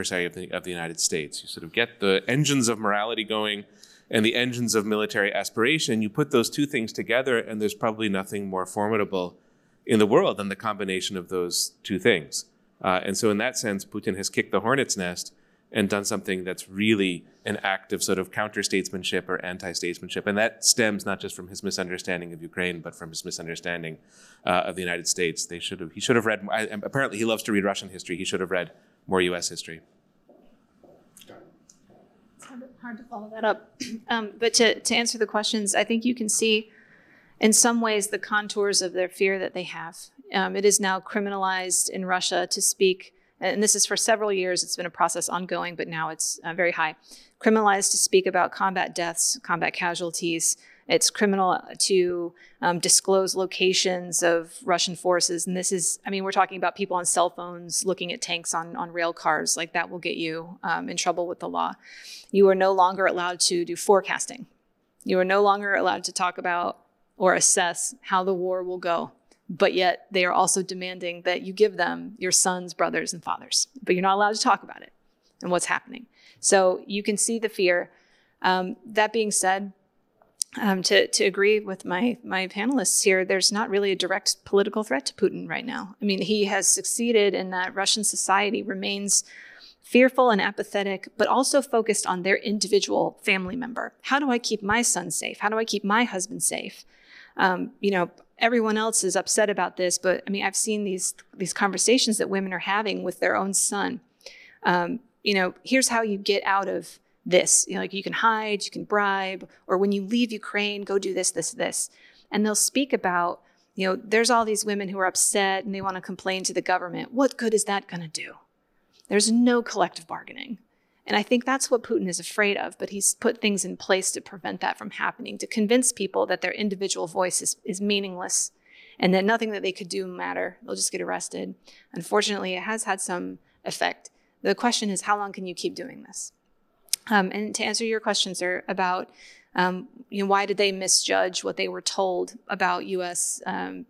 the United States. You sort of get the engines of morality going and the engines of military aspiration. You put those two things together, and there's probably nothing more formidable in the world than the combination of those two things. And so in that sense, Putin has kicked the hornet's nest and done something that's really an act of sort of counter-statesmanship or anti-statesmanship. And that stems not just from his misunderstanding of Ukraine, but from his misunderstanding of the United States. He should have read, apparently he loves to read Russian history. He should have read more U.S. history. hard to follow that up. But to answer the questions, I think you can see in some ways the contours of their fear that they have. It is now criminalized in Russia to speak, and this is for several years, it's been a process ongoing, but now it's very high. Criminalized to speak about combat deaths, combat casualties. It's criminal to disclose locations of Russian forces. And this is, I mean, we're talking about people on cell phones looking at tanks on rail cars. Like, that will get you in trouble with the law. You are no longer allowed to do forecasting. You are no longer allowed to talk about or assess how the war will go. But yet they are also demanding that you give them your sons, brothers, and fathers. But you're not allowed to talk about it and what's happening. So you can see the fear. That being said, to agree with my panelists here, there's not really a direct political threat to Putin right now. I mean, he has succeeded in that Russian society remains fearful and apathetic, but also focused on their individual family member. How do I keep my son safe? How do I keep my husband safe? You know, everyone else is upset about this, but I mean, I've seen these conversations that women are having with their own son. You know, here's how you get out of this. You know, like, you can hide, you can bribe, or when you leave Ukraine, go do this, this, this. And they'll speak about, you know, there's all these women who are upset and they want to complain to the government. What good is that going to do? There's no collective bargaining. And I think that's what Putin is afraid of, but he's put things in place to prevent that from happening, to convince people that their individual voice is meaningless and that nothing that they could do matter. They'll just get arrested. Unfortunately, it has had some effect. The question is, how long can you keep doing this? And to answer your question, sir, about you know, why did they misjudge what they were told about U.S.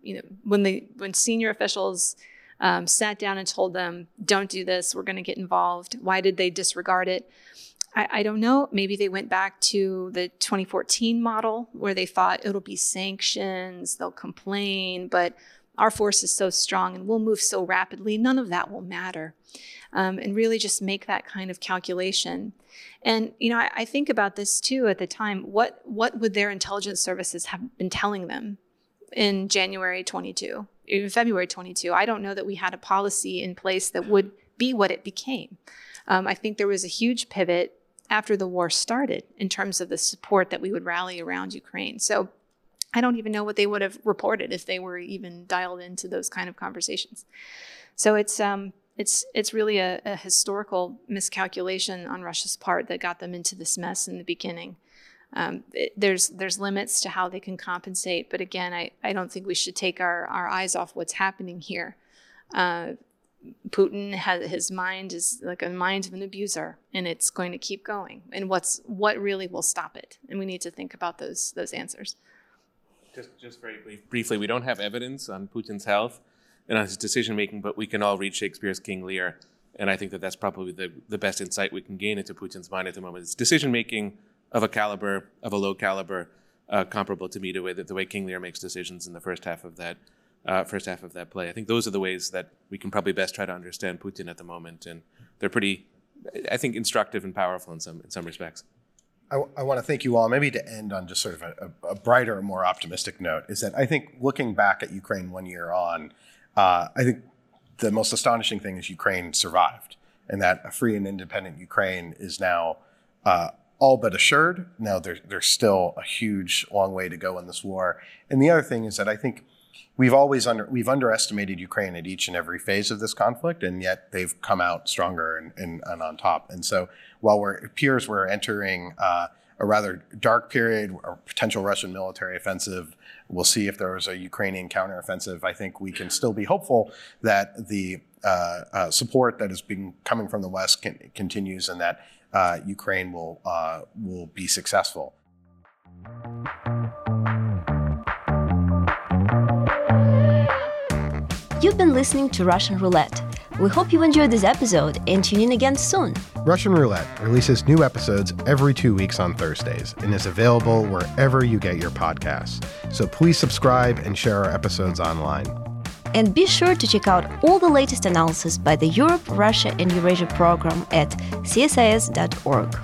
You know, when senior officials sat down and told them, don't do this, we're going to get involved. Why did they disregard it? I don't know. Maybe they went back to the 2014 model where they thought it'll be sanctions, they'll complain, but our force is so strong and we'll move so rapidly, none of that will matter. And really just make that kind of calculation. And, you know, I think about this too at the time. What would their intelligence services have been telling them in January 22? In February 22, I don't know that we had a policy in place that would be what it became. I think there was a huge pivot after the war started in terms of the support that we would rally around Ukraine. So I don't even know what they would have reported if they were even dialed into those kind of conversations. So it's really a historical miscalculation on Russia's part that got them into this mess in the beginning. There's limits to how they can compensate. But again, I don't think we should take our eyes off what's happening here. Putin has, his mind is like a mind of an abuser, and it's going to keep going. And what really will stop it? And we need to think about those answers. Just very briefly, we don't have evidence on Putin's health and on his decision-making, but we can all read Shakespeare's King Lear. And I think that's probably the best insight we can gain into Putin's mind at the moment. It's decision-making of a caliber, of a low caliber, comparable to me to the way King Lear makes decisions in the first half of that play. I think those are the ways that we can probably best try to understand Putin at the moment, and they're pretty, I think, instructive and powerful in some respects. I want to thank you all. Maybe to end on just sort of a brighter, more optimistic note is that I think looking back at Ukraine 1 year on, I think the most astonishing thing is Ukraine survived, and that a free and independent Ukraine is now all but assured. Now, there's still a huge long way to go in this war. And the other thing is that I think we've underestimated Ukraine at each and every phase of this conflict, and yet they've come out stronger and on top. And so while it appears we're entering a rather dark period, a potential Russian military offensive, we'll see if there was a Ukrainian counteroffensive. I think we can still be hopeful that the support that is coming from the West continues, and that Ukraine will be successful. You've been listening to Russian Roulette. We hope you enjoyed this episode and tune in again soon. Russian Roulette releases new episodes every 2 weeks on Thursdays and is available wherever you get your podcasts. So please subscribe and share our episodes online. And be sure to check out all the latest analysis by the Europe, Russia, and Eurasia program at csis.org.